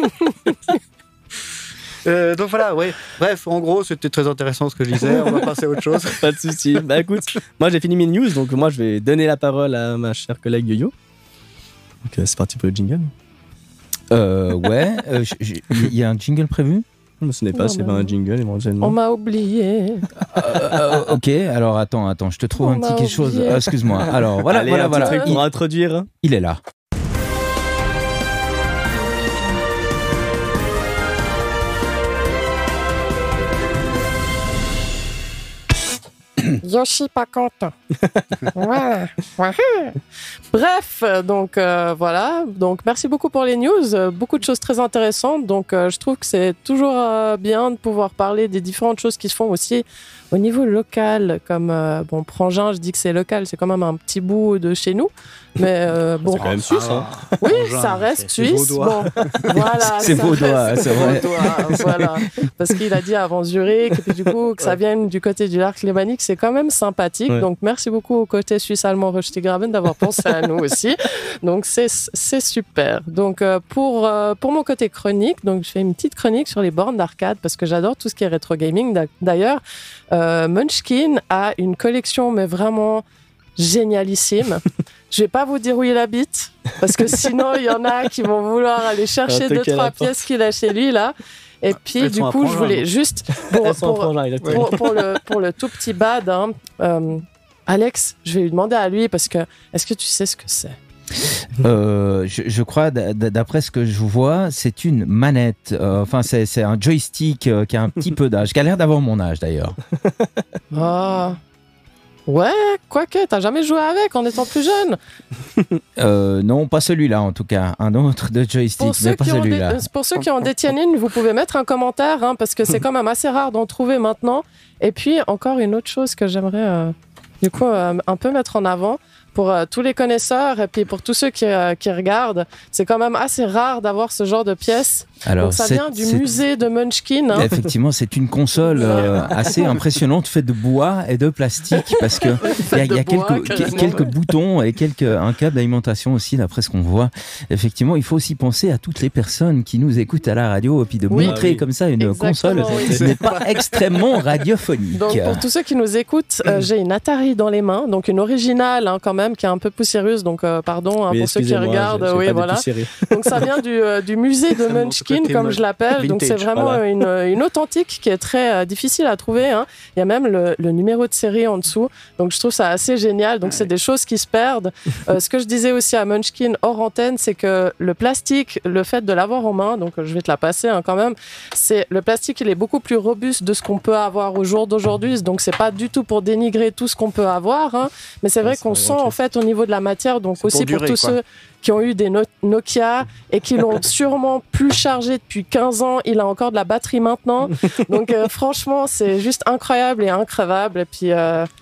Donc voilà, ouais. Bref, en gros, c'était très intéressant ce que je disais. On va passer à autre chose. Pas de souci. Bah écoute, moi j'ai fini mes news, donc moi je vais donner la parole à ma chère collègue Yo-Yo. Donc c'est parti pour le jingle. Ouais. Il y a un jingle prévu ? Ce n'est pas, c'est pas un jingle éventuellement. On m'a oublié. Ok, alors attends, je te trouve un petit quelque chose. Excuse-moi. Alors voilà, allez, voilà. Truc pour introduire. Il est là. Yoshi pas content. Ouais. Bref, donc voilà. Donc merci beaucoup pour les news. Beaucoup de choses très intéressantes. Donc je trouve que c'est toujours bien de pouvoir parler des différentes choses qui se font aussi au niveau local. Comme Prangins, je dis que c'est local, c'est quand même un petit bout de chez nous. Mais bon, c'est quand même suisse. Hein. Oui, ça reste suisse. Bon, voilà. C'est vaudois, c'est vrai. Voilà, parce qu'il a dit avant Zurich, et puis du coup que ça vienne du côté du Larc Lémanique, c'est quand même sympathique. Ouais. Donc merci beaucoup au côté suisse-allemand Röstigraben d'avoir pensé à nous aussi. Donc c'est super. Donc pour mon côté chronique, donc je fais une petite chronique sur les bornes d'arcade parce que j'adore tout ce qui est rétro gaming. D'ailleurs, Munchkin a une collection mais vraiment génialissime. Je vais pas vous dire où il habite parce que sinon il y en a qui vont vouloir aller chercher 2-3 pièces qu'il a chez lui là. Et puis du coup je voulais juste pour le tout petit bad Alex, je vais lui demander à lui parce que est-ce que tu sais ce que c'est? Je crois, d'après ce que je vois, c'est une manette. Enfin, c'est un joystick qui a un petit peu d'âge, qui a l'air d'avoir mon âge d'ailleurs. Ah. Ouais, quoique, t'as jamais joué avec en étant plus jeune. Non, pas celui-là en tout cas, un autre de joystick, mais pas celui-là. Pour ceux qui en détiennent une, vous pouvez mettre un commentaire, hein, parce que c'est quand même assez rare d'en trouver maintenant. Et puis, encore une autre chose que j'aimerais un peu mettre en avant pour tous les connaisseurs et puis pour tous ceux qui regardent, c'est quand même assez rare d'avoir ce genre de pièces. Alors, donc ça vient du musée de Munchkin. Hein. Effectivement, c'est une console assez impressionnante, faite de bois et de plastique, parce qu'il y a quelques boutons et un câble d'alimentation aussi, d'après ce qu'on voit. Effectivement, il faut aussi penser à toutes les personnes qui nous écoutent à la radio, et puis de montrer comme ça une console, ce n'est pas extrêmement radiophonique. Donc, pour tous ceux qui nous écoutent, j'ai une Atari dans les mains, donc une originale hein, quand même, qui est un peu poussiéreuse, donc pardon hein, pour ceux qui regardent. Oui, voilà. Donc ça vient du musée de Munchkin, comme je l'appelle, vintage, donc c'est vraiment voilà. une authentique qui est très difficile à trouver, hein. Il y a même le numéro de série en dessous, donc je trouve ça assez génial, donc c'est des choses qui se perdent. Ce que je disais aussi à Munchkin hors antenne, c'est que le plastique, le fait de l'avoir en main, donc je vais te la passer hein, quand même, c'est, le plastique il est beaucoup plus robuste de ce qu'on peut avoir au jour d'aujourd'hui, donc c'est pas du tout pour dénigrer tout ce qu'on peut avoir, hein, mais c'est vrai qu'on sent en fait au niveau de la matière, donc c'est aussi pour, tous ceux qui ont eu des Nokia et qui l'ont sûrement plus chargé depuis 15 ans. Il a encore de la batterie maintenant. Donc franchement, c'est juste incroyable et increvable. Et puis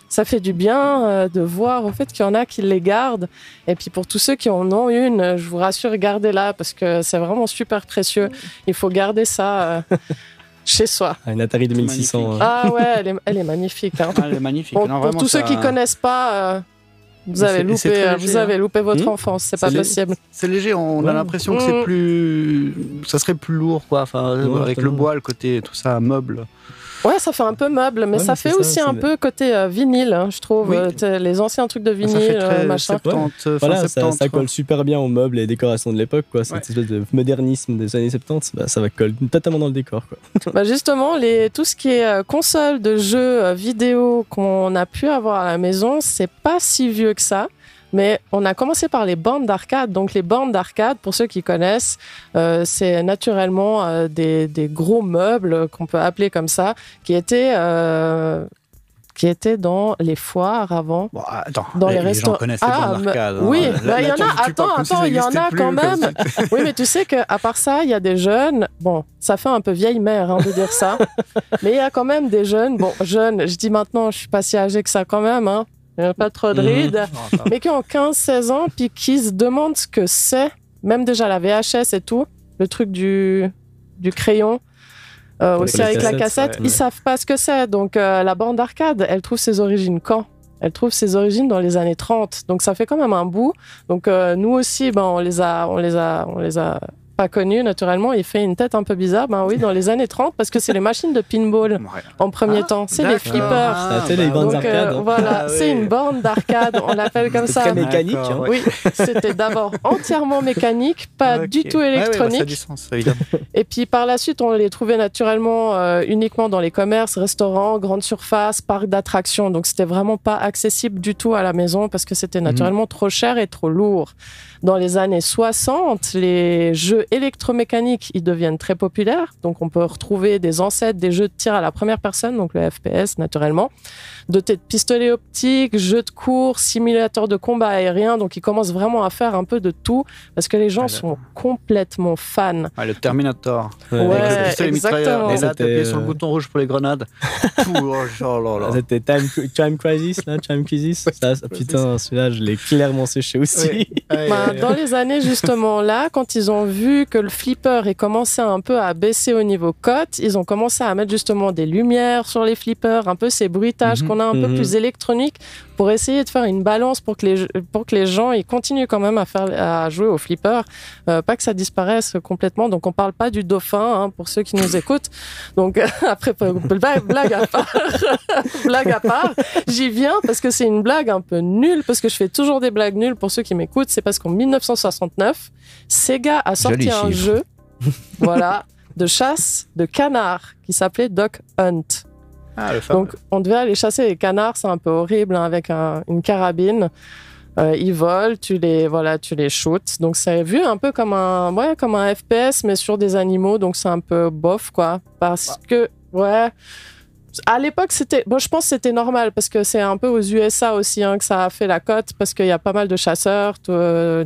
ça fait du bien de voir au fait qu'il y en a qui les gardent. Et puis pour tous ceux qui en ont une, je vous rassure, gardez-la parce que c'est vraiment super précieux. Il faut garder ça... chez soi. Une Atari 2600. Ah ouais, elle est magnifique. Hein. Ah, elle est magnifique. Bon, non, pour tous ceux qui ne connaissent pas... Vous avez loupé votre enfance, c'est pas possible. C'est léger, on a l'impression que c'est plus, ça serait plus lourd quoi. Enfin, avec le bois, le côté, tout ça, meuble. Ouais, ça fait un peu meuble, mais ça fait aussi un peu côté vinyle, hein, je trouve. Oui. Les anciens trucs de vinyle, ça fait très machin. 70, voilà, 70, ça colle super bien aux meubles et décorations de l'époque, quoi. Cette espèce de modernisme des années 70, bah, ça va coller totalement dans le décor, quoi. Bah justement, tout ce qui est console de jeux vidéo qu'on a pu avoir à la maison, c'est pas si vieux que ça. Mais on a commencé par les bornes d'arcade. Donc les bornes d'arcade, pour ceux qui connaissent, c'est naturellement des gros meubles qu'on peut appeler comme ça, qui étaient dans les foires avant. Bon, attends, dans les restaurants. Ah, les bornes d'arcade. Oui, hein. Bah, il y en a. Attends, il y en a quand même. Oui, mais tu sais qu'à part ça, il y a des jeunes. Bon, ça fait un peu vieille mère hein, de dire ça. Mais il y a quand même des jeunes. Bon, jeunes, je dis maintenant, je suis pas si âgée que ça quand même, hein. Pas trop de rides, mais qui ont 15-16 ans, puis qui se demandent ce que c'est, même déjà la VHS et tout, le truc du crayon. aussi avec la cassette, ils savent pas ce que c'est. Donc la borne d'arcade, elle trouve ses origines quand ? Elle trouve ses origines dans les années 30. Donc ça fait quand même un bout. Donc nous aussi, ben, on les a pas connus naturellement. Il fait une tête un peu bizarre. Ben oui, dans les années 30, parce que c'est les machines de pinball en premier temps. C'est les flippers. C'est les bornes d'arcade. Voilà, c'est une borne d'arcade. On l'appelle comme ça. Très mécanique. Hein. Oui, c'était d'abord entièrement mécanique, pas du tout électronique. Ouais, ça a du sens, évidemment. Et puis par la suite, on les trouvait naturellement uniquement dans les commerces, restaurants, grandes surfaces, parcs d'attractions. Donc c'était vraiment pas accessible du tout à la maison parce que c'était naturellement trop cher et trop lourd. Dans les années 60, les jeux électromécaniques, ils deviennent très populaires. Donc, on peut retrouver des ancêtres des jeux de tir à la première personne, donc le FPS, naturellement, dotés de pistolets optiques, jeux de course, simulateurs de combat aérien. Donc, ils commencent vraiment à faire un peu de tout parce que les gens sont complètement fans. Ah, le Terminator. Ouais, avec le pistolet mitrailleur. Et là, t'appuies sur le bouton rouge pour les grenades. C'était Time Crisis, là, Time Crisis. Ça, putain, celui-là, je l'ai clairement séché aussi. Oui. Dans les années justement là, quand ils ont vu que le flipper est commencé un peu à baisser au niveau cote, ils ont commencé à mettre justement des lumières sur les flippers, un peu ces bruitages qu'on a un peu plus électroniques pour essayer de faire une balance pour que les gens ils continuent quand même à jouer au flipper, pas que ça disparaisse complètement. Donc on parle pas du dauphin, hein, pour ceux qui nous écoutent. Donc après blague à part, j'y viens parce que c'est une blague un peu nulle parce que je fais toujours des blagues nulles pour ceux qui m'écoutent. C'est parce qu'en 1969, Sega a sorti un jeu de chasse de canards qui s'appelait Duck Hunt. Ah, donc, on devait aller chasser les canards, c'est un peu horrible, hein, avec une carabine. Ils volent, tu les shoots. Donc, c'est vu un peu comme un FPS, mais sur des animaux. Donc, c'est un peu bof, quoi. Parce que à l'époque, c'était... Bon, je pense que c'était normal parce que c'est un peu aux USA aussi, hein, que ça a fait la cote parce qu'il y a pas mal de chasseurs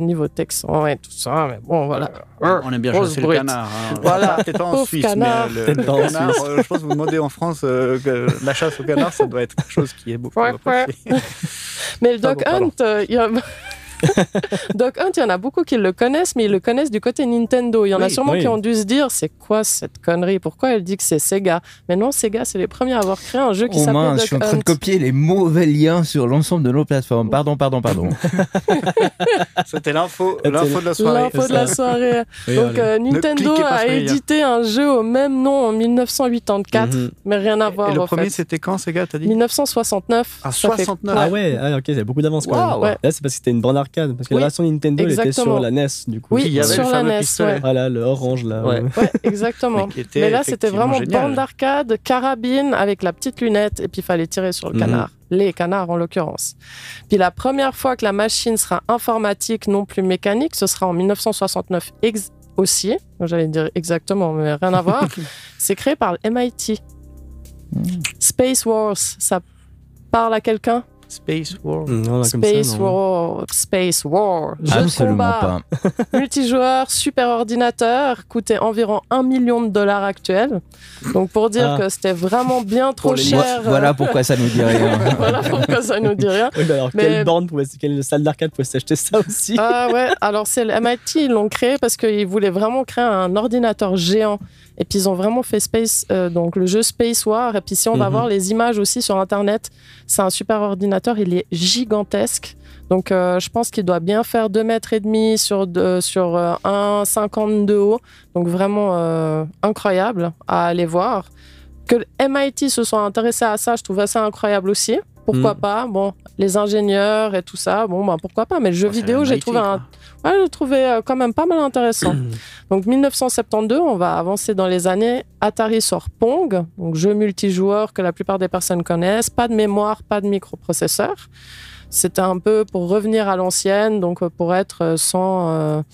niveau texan et tout ça. Mais bon, voilà. On aime bien chasser le canard. Hein. Voilà. T'es pas en Suisse, canard. Mais le canard, je pense que vous demandez en France que la chasse au canard, ça doit être quelque chose qui est beaucoup. Ouais. Mais le Dog Hunt, Doc Hunt, il y en a beaucoup qui le connaissent, mais ils le connaissent du côté Nintendo. Il y en a sûrement qui ont dû se dire, c'est quoi cette connerie ? Pourquoi elle dit que c'est Sega ? Mais non, Sega, c'est les premiers à avoir créé un jeu qui s'appelle Doc Hunt. Je suis en train de copier les mauvais liens sur l'ensemble de nos plateformes. Pardon. C'était l'info de la soirée. Donc Nintendo a édité un jeu au même nom en 1984, mais rien à voir. Et le premier, c'était quand, Sega, t'as dit ? 1969. Ah, 69. Ah ouais, ok, il y a beaucoup d'avance quand même. Là, c'est parce que c'était une bande arcade, parce que la version Nintendo était sur la NES, du coup. Oui, il y avait sur la NES, voilà, le orange là. Ouais, exactement. Mais là, c'était vraiment bande d'arcade, carabine avec la petite lunette, et puis il fallait tirer sur le canard. Les canards en l'occurrence. Puis la première fois que la machine sera informatique, non plus mécanique, ce sera en 1969 aussi. J'allais dire exactement, mais rien à voir. C'est créé par le MIT. Space Wars, ça parle à quelqu'un ? Space War. Space War. Jeu de combat multijoueur, super ordinateur, coûtait environ 1 million de dollars actuels. Donc pour dire que c'était vraiment bien trop cher. Voilà pourquoi ça nous dit rien. Oui, alors quelle salle d'arcade pouvait s'acheter ça aussi ? Ah ouais, alors c'est le MIT, ils l'ont créé parce qu'ils voulaient vraiment créer un ordinateur géant. Et puis ils ont vraiment fait donc le jeu Space War. Et puis si on va voir les images aussi sur Internet, c'est un super ordinateur, il est gigantesque. Donc je pense qu'il doit bien faire 2,5 mètres sur 1,50 de haut. Donc vraiment incroyable à aller voir. Que le MIT se soit intéressé à ça, je trouvais ça incroyable aussi. Pourquoi pas ? Bon, les ingénieurs et tout ça, bon, ben pourquoi pas ? Mais le jeu vidéo, j'ai trouvé quand même pas mal intéressant. Donc 1972, on va avancer dans les années. Atari sort Pong, donc jeu multijoueur que la plupart des personnes connaissent. Pas de mémoire, pas de microprocesseur. C'était un peu pour revenir à l'ancienne, donc pour être sans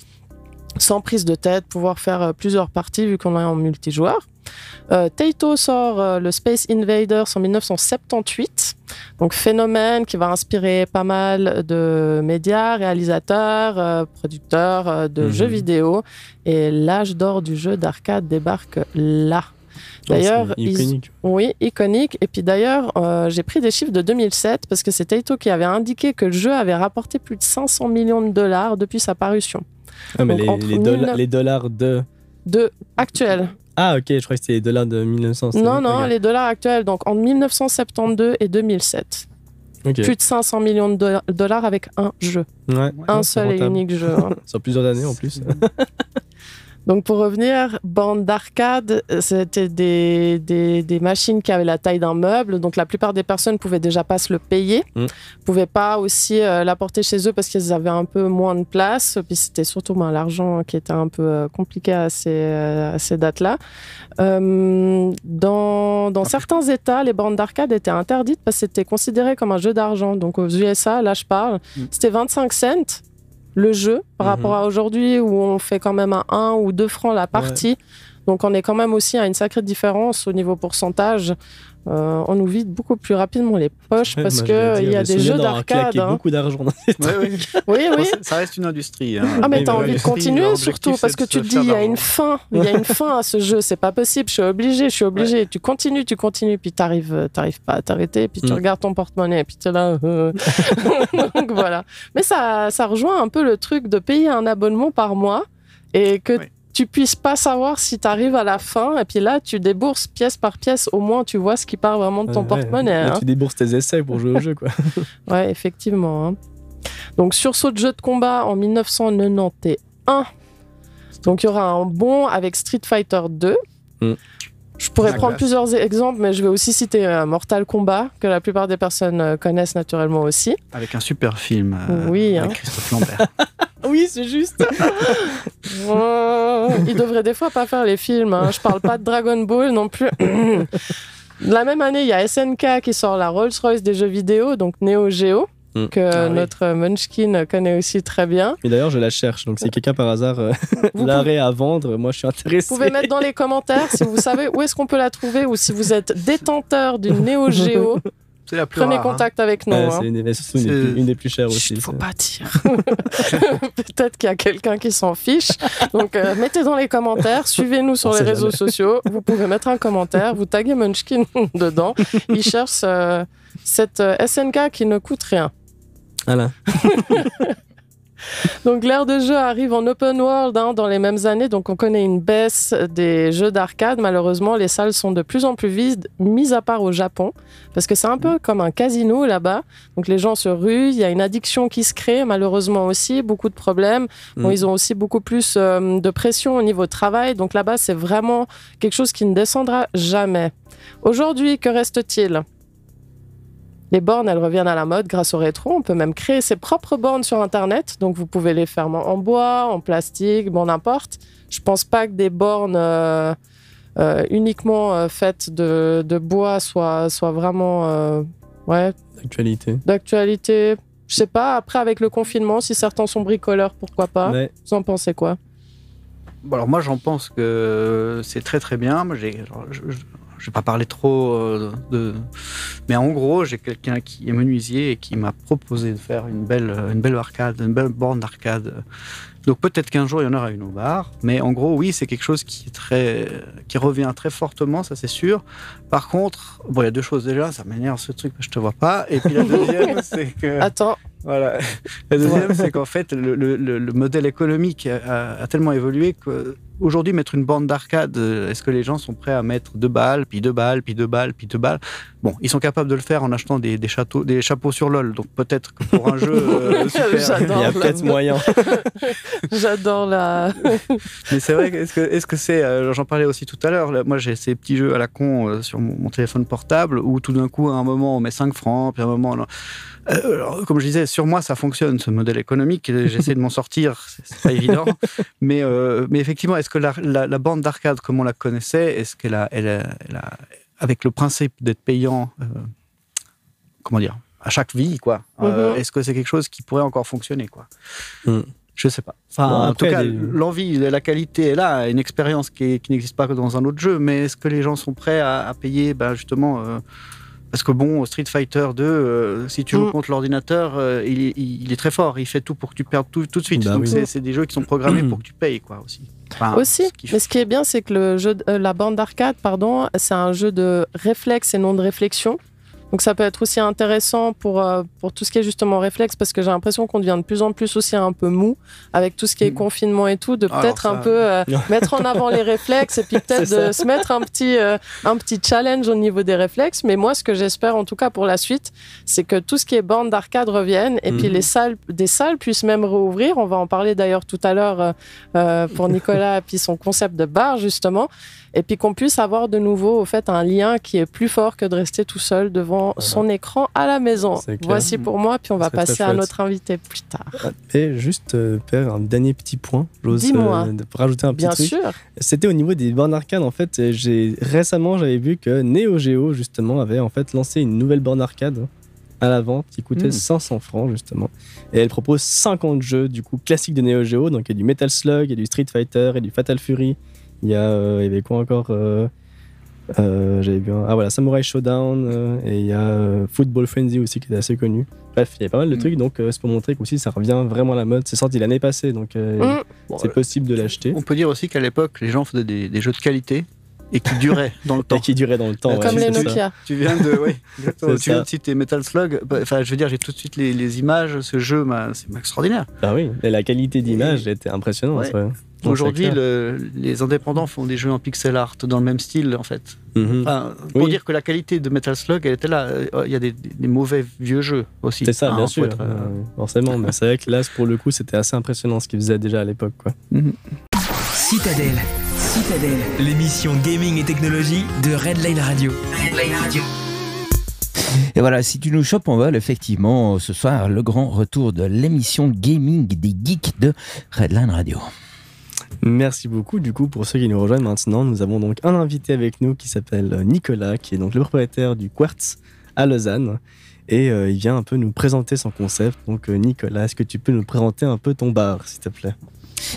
prise de tête, pouvoir faire plusieurs parties vu qu'on est en multijoueur. Taito sort le Space Invaders en 1978, donc phénomène qui va inspirer pas mal de médias, réalisateurs, producteurs de jeux vidéo, et l'âge d'or du jeu d'arcade débarque là. D'ailleurs, iconique. Et puis d'ailleurs, j'ai pris des chiffres de 2007 parce que c'est Taito qui avait indiqué que le jeu avait rapporté plus de 500 millions de dollars depuis sa parution. Ah, mais les dollars actuels. Ah ok, je croyais que c'était les dollars de 1900. Non, non, les dollars actuels, donc entre 1972 et 2007. Okay. Plus de 500 millions de dollars avec un jeu. Ouais. Un seul et unique jeu. Hein. Sur plusieurs années en plus. Donc pour revenir, bande d'arcade, c'était des machines qui avaient la taille d'un meuble, donc la plupart des personnes ne pouvaient déjà pas se le payer, ne pouvaient pas aussi l'apporter chez eux parce qu'ils avaient un peu moins de place, puis c'était surtout l'argent qui était un peu compliqué à ces dates-là. Dans certains États, les bandes d'arcade étaient interdites parce que c'était considéré comme un jeu d'argent. Donc aux USA, là je parle, c'était 25 cents. Le jeu, par rapport à aujourd'hui où on fait quand même à 1 ou 2 francs la partie. Ouais. Donc on est quand même aussi à une sacrée différence au niveau pourcentage. On nous vide beaucoup plus rapidement les poches parce qu'il y a des jeux d'arcade. Hein. Beaucoup d'argent dans ces trucs. Oui, oui. Ça reste une industrie. Hein. Ah, mais t'as envie de continuer surtout parce que tu te dis il y a une fin. Il y a une fin à ce jeu, c'est pas possible, je suis obligé. Ouais. Tu continues, puis t'arrives pas à t'arrêter, puis tu regardes ton porte-monnaie, puis t'es là. Donc voilà. Mais ça rejoint un peu le truc de payer un abonnement par mois et que. Ouais. Tu puisses pas savoir si tu arrives à la fin, et puis là, tu débourses pièce par pièce, au moins tu vois ce qui part vraiment de ton porte-monnaie. Hein. Tu débourses tes essais pour jouer au jeu, quoi. Ouais, effectivement. Hein. Donc, sursaut de jeu de combat en 1991. Donc, il y aura un bond avec Street Fighter 2. Je pourrais prendre plusieurs exemples, mais je vais aussi citer Mortal Kombat, que la plupart des personnes connaissent naturellement aussi. Avec un super film avec Christophe Lambert. Oui, c'est juste. Il devrait des fois pas faire les films. Hein. Je parle pas de Dragon Ball non plus. La même année, il y a SNK qui sort la Rolls-Royce des jeux vidéo, donc Neo Geo, notre Munchkin connaît aussi très bien. Mais d'ailleurs, je la cherche, donc si quelqu'un par hasard l'aurait à vendre, moi je suis intéressé. Vous pouvez mettre dans les commentaires si vous savez où est-ce qu'on peut la trouver ou si vous êtes détenteur d'une Neo Geo. Prenez contact avec nous. C'est une des plus chères aussi. Il ne faut pas dire. Peut-être qu'il y a quelqu'un qui s'en fiche. Donc, mettez dans les commentaires, suivez-nous sur les réseaux sociaux. Vous pouvez mettre un commentaire, vous taguez Munchkin dedans. Il cherche cette SNK qui ne coûte rien. Voilà. Donc l'ère de jeu arrive en open world dans les mêmes années, donc on connaît une baisse des jeux d'arcade. Malheureusement, les salles sont de plus en plus vides, mis à part au Japon, parce que c'est un peu comme un casino là-bas. Donc les gens se ruent, il y a une addiction qui se crée, malheureusement aussi, beaucoup de problèmes. Bon, ils ont aussi beaucoup plus de pression au niveau travail, donc là-bas c'est vraiment quelque chose qui ne descendra jamais. Aujourd'hui, que reste-t-il ? Les bornes, elles reviennent à la mode grâce au rétro. On peut même créer ses propres bornes sur Internet. Donc, vous pouvez les faire en bois, en plastique, bon, n'importe. Je ne pense pas que des bornes uniquement faites de bois soient vraiment... d'actualité. Je ne sais pas, après, avec le confinement, si certains sont bricoleurs, pourquoi pas. Ouais. Vous en pensez quoi ? Alors, moi, j'en pense que c'est très, très bien. Moi, je vais pas parler trop mais en gros, j'ai quelqu'un qui est menuisier et qui m'a proposé de faire une belle arcade, une belle borne d'arcade. Donc peut-être qu'un jour il y en aura une au bar, mais en gros oui, c'est quelque chose qui revient très fortement, ça c'est sûr. Par contre, bon, il y a deux choses déjà, ça m'énerve ce truc, je te vois pas. Et puis la deuxième, c'est que attends. Voilà. La deuxième, c'est qu'en fait, le modèle économique a tellement évolué qu'aujourd'hui, mettre une borne d'arcade, est-ce que les gens sont prêts à mettre 2 balles, puis 2 balles, puis 2 balles, puis 2 balles ? Bon, ils sont capables de le faire en achetant des chapeaux sur LOL, donc peut-être que pour un jeu super, il y a peut-être moyen. J'adore la... Mais c'est vrai, est-ce que c'est... j'en parlais aussi tout à l'heure, là, moi j'ai ces petits jeux à la con sur mon téléphone portable, où tout d'un coup, à un moment, on met 5 francs, puis à un moment... alors, comme je disais, sur moi ça fonctionne ce modèle économique, j'essaie de m'en sortir, c'est pas évident, mais effectivement, est-ce que la borne d'arcade comme on la connaissait, est-ce qu'elle a avec le principe d'être payant, comment dire, à chaque vie quoi, est-ce que c'est quelque chose qui pourrait encore fonctionner quoi? Je sais pas. Enfin, bon, en tout cas, l'envie, la qualité est là, une expérience qui n'existe pas que dans un autre jeu, mais est-ce que les gens sont prêts à payer justement parce que bon, Street Fighter 2, si tu joues contre l'ordinateur, il est très fort. Il fait tout pour que tu perdes tout de suite. Bah donc c'est des jeux qui sont programmés pour que tu payes quoi aussi. Enfin, aussi. Mais ce qui est bien, c'est que la borne d'arcade, c'est un jeu de réflexe et non de réflexion. Donc ça peut être aussi intéressant pour tout ce qui est justement réflexe, parce que j'ai l'impression qu'on devient de plus en plus aussi un peu mou avec tout ce qui est confinement et tout, de peut-être un peu mettre en avant les réflexes et puis peut-être de se mettre un petit challenge au niveau des réflexes. Mais moi, ce que j'espère en tout cas pour la suite, c'est que tout ce qui est bornes d'arcade reviennent et puis des salles puissent même réouvrir. On va en parler d'ailleurs tout à l'heure pour Nicolas et puis son concept de bar justement. Et puis qu'on puisse avoir de nouveau au fait un lien qui est plus fort que de rester tout seul devant son écran à la maison. Voici pour moi, puis on va passer à notre invité plus tard. Et juste un dernier petit point, j'ose rajouter un petit truc. Bien sûr. C'était au niveau des bornes arcade en fait. Récemment j'avais vu que Neo Geo justement avait en fait lancé une nouvelle borne arcade à la vente qui coûtait 500 francs justement, et elle propose 50 jeux du coup classiques de Neo Geo. Donc il y a du Metal Slug, il y a du Street Fighter, il y a du Fatal Fury. Il y avait quoi encore j'avais vu Samurai Showdown, et il y a Football Frenzy aussi qui est assez connu. Bref, il y a pas mal de trucs, donc c'est pour montrer qu'aussi ça revient vraiment à la mode. C'est sorti l'année passée, donc c'est possible de l'acheter. On peut dire aussi qu'à l'époque, les gens faisaient des jeux de qualité et qui duraient dans le temps. Comme les Nokia. Tu viens de citer Metal Slug. Enfin, je veux dire, j'ai tout de suite les images. Ce jeu, c'est extraordinaire. Ah oui, et la qualité d'image était impressionnante. Ouais. Aujourd'hui, les indépendants font des jeux en pixel art dans le même style, en fait. Enfin, pour dire que la qualité de Metal Slug, elle était là. Il y a des mauvais vieux jeux aussi. C'est ça, bien sûr. Forcément, mais c'est vrai que là, pour le coup, c'était assez impressionnant ce qu'ils faisaient déjà à l'époque. Citadel, l'émission gaming et technologie de Redline Radio. Et voilà, si tu nous chopes en vol, effectivement, ce soir, le grand retour de l'émission gaming des geeks de Redline Radio. Merci beaucoup. Du coup, pour ceux qui nous rejoignent maintenant, nous avons donc un invité avec nous qui s'appelle Nicolas, qui est donc le propriétaire du Quartz à Lausanne, et il vient un peu nous présenter son concept. Donc Nicolas, est-ce que tu peux nous présenter un peu ton bar, s'il te plaît?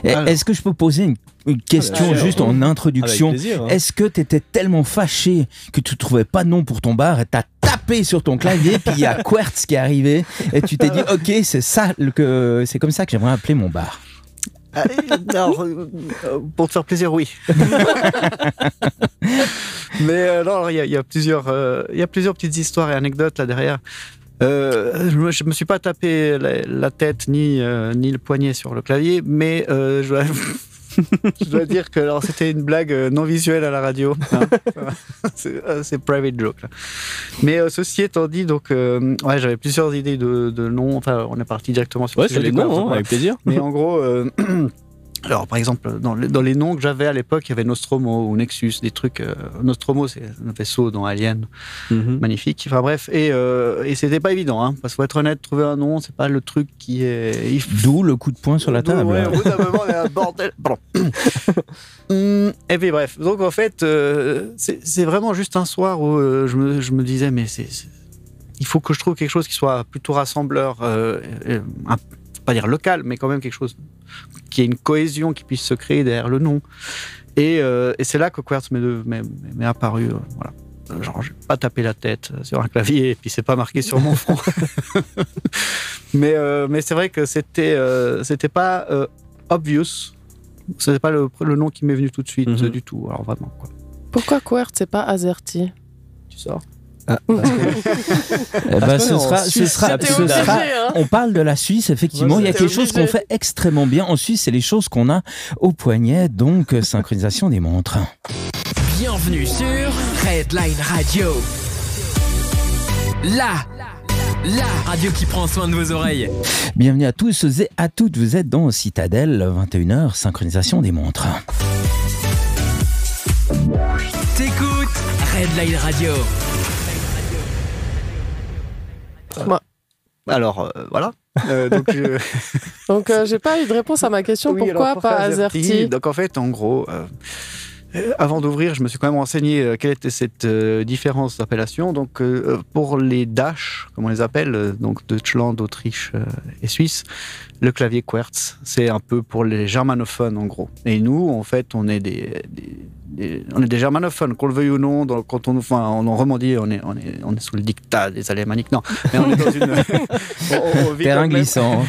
Est-ce que je peux poser une question juste en introduction? Est-ce que tu étais tellement fâché que tu ne trouvais pas de nom pour ton bar et tu as tapé sur ton clavier, puis il y a Quartz qui est arrivé et tu t'es dit « Ok, c'est comme ça que j'aimerais appeler mon bar ». Alors, pour te faire plaisir, oui. Mais non, il y a plusieurs petites histoires et anecdotes là derrière. Je me suis pas tapé la tête ni le poignet sur le clavier, mais je dois dire que c'était une blague non visuelle à la radio. C'est private joke. Là. Mais ceci étant dit, donc, j'avais plusieurs idées de noms. Enfin, on est parti directement sur les noms, avec plaisir. Mais en gros, alors par exemple, dans les noms que j'avais à l'époque, il y avait Nostromo ou Nexus, des trucs. Nostromo, c'est un vaisseau dans Alien, magnifique. Enfin bref, et c'était pas évident, parce qu'il faut être honnête, trouver un nom, c'est pas le truc qui est. D'où le coup de poing sur la table. Ouais, au bout d'un moment, on est un bordel. Et puis bref, donc en fait, c'est vraiment juste un soir où je me disais, mais il faut que je trouve quelque chose qui soit plutôt rassembleur, pas dire local, mais quand même quelque chose qui ait une cohésion qui puisse se créer derrière le nom. Et c'est là que Quartz m'est apparu. Voilà. Genre, j'ai pas tapé la tête sur un clavier et puis c'est pas marqué sur mon front. mais c'est vrai que c'était pas obvious. C'était pas le nom qui m'est venu tout de suite du tout. Alors vraiment quoi. Pourquoi Quartz et pas Azerty? Tu sors. On parle de la Suisse, effectivement. Il y a quelque chose qu'on fait extrêmement bien en Suisse, c'est les choses qu'on a au poignet, donc synchronisation des montres. Bienvenue sur Redline Radio. La radio qui prend soin de vos oreilles. Bienvenue à tous et à toutes, vous êtes dans Citadel, 21h, synchronisation des montres. T'écoutes Redline Radio. Alors, voilà. Donc, j'ai pas eu de réponse à ma question. Oui, pourquoi pas Azerty? Donc, en fait, en gros, avant d'ouvrir, je me suis quand même renseigné quelle était cette différence d'appellation. Donc, pour les Dash, comme on les appelle, donc Deutschland, Autriche et Suisse, le clavier Quartz, c'est un peu pour les germanophones, en gros. Et nous, en fait, on est des on est des germanophones, qu'on le veuille ou non, donc, quand on, enfin, on en Romandie, on est sous le dictat des alémaniques, non, mais on est dans une... on vit terrain glissant.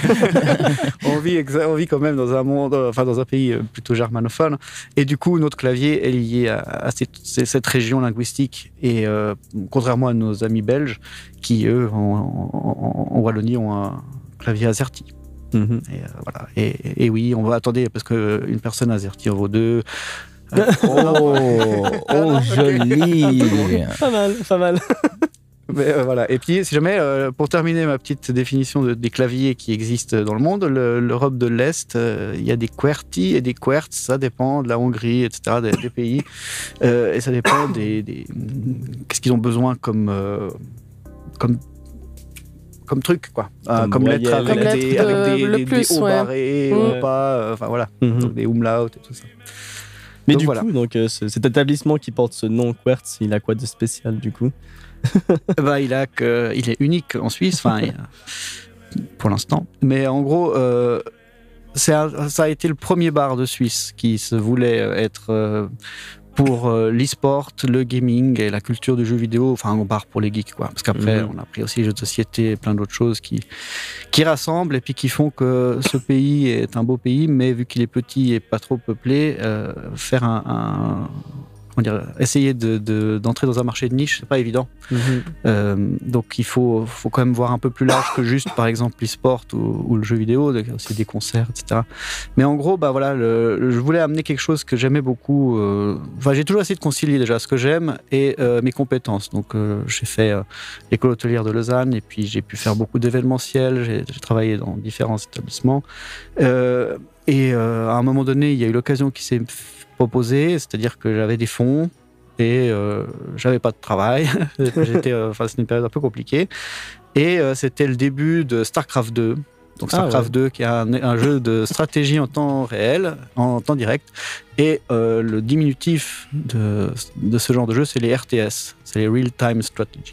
on vit quand même dans un monde, enfin dans un pays plutôt germanophone, et du coup, notre clavier est lié à cette région linguistique, et contrairement à nos amis belges, qui eux, en Wallonie, ont un clavier AZERTY. Mm-hmm. Voilà. Et oui, on va attendre, parce qu'une personne AZERTY en vaut deux... joli. Pas mal. Mais voilà. Et puis, si jamais, pour terminer ma petite définition des claviers qui existent dans le monde, l'Europe de l'Est, il y a des QWERTY et des QWERTZ, ça dépend de la Hongrie, etc., des pays. Et ça dépend des... Qu'est-ce qu'ils ont besoin comme truc, quoi. Comme lettre avec des hauts barrés, hauts pas, enfin voilà, donc, des umlauts et tout ça. Mais donc, du coup, donc, cet établissement qui porte ce nom QWERTZ, il a quoi de spécial du coup? Il est unique en Suisse, pour l'instant. Mais en gros, ça a été le premier bar de Suisse qui se voulait être pour l'e-sport, le gaming et la culture du jeu vidéo. Enfin, un bar pour les geeks, quoi. Parce qu'après, on a pris aussi les jeux de société et plein d'autres choses qui rassemblent et puis qui font que ce pays est un beau pays, mais vu qu'il est petit et pas trop peuplé, faire essayer d'entrer dans un marché de niche, c'est pas évident. Donc il faut quand même voir un peu plus large que juste, par exemple, l'e-sport ou le jeu vidéo, il y a aussi des concerts, etc. Mais en gros, bah voilà, je voulais amener quelque chose que j'aimais beaucoup. Enfin, j'ai toujours essayé de concilier déjà ce que j'aime et mes compétences. Donc j'ai fait l'école hôtelière de Lausanne et puis j'ai pu faire beaucoup d'événementiels, j'ai travaillé dans différents établissements. Et à un moment donné, il y a eu l'occasion qui s'est proposée, c'est-à-dire que j'avais des fonds et j'avais pas de travail. C'était une période un peu compliquée. Et c'était le début de StarCraft 2. Donc StarCraft 2, qui est un jeu de stratégie en temps réel, en temps direct. Et le diminutif de ce genre de jeu, c'est les RTS, c'est les Real Time Strategy.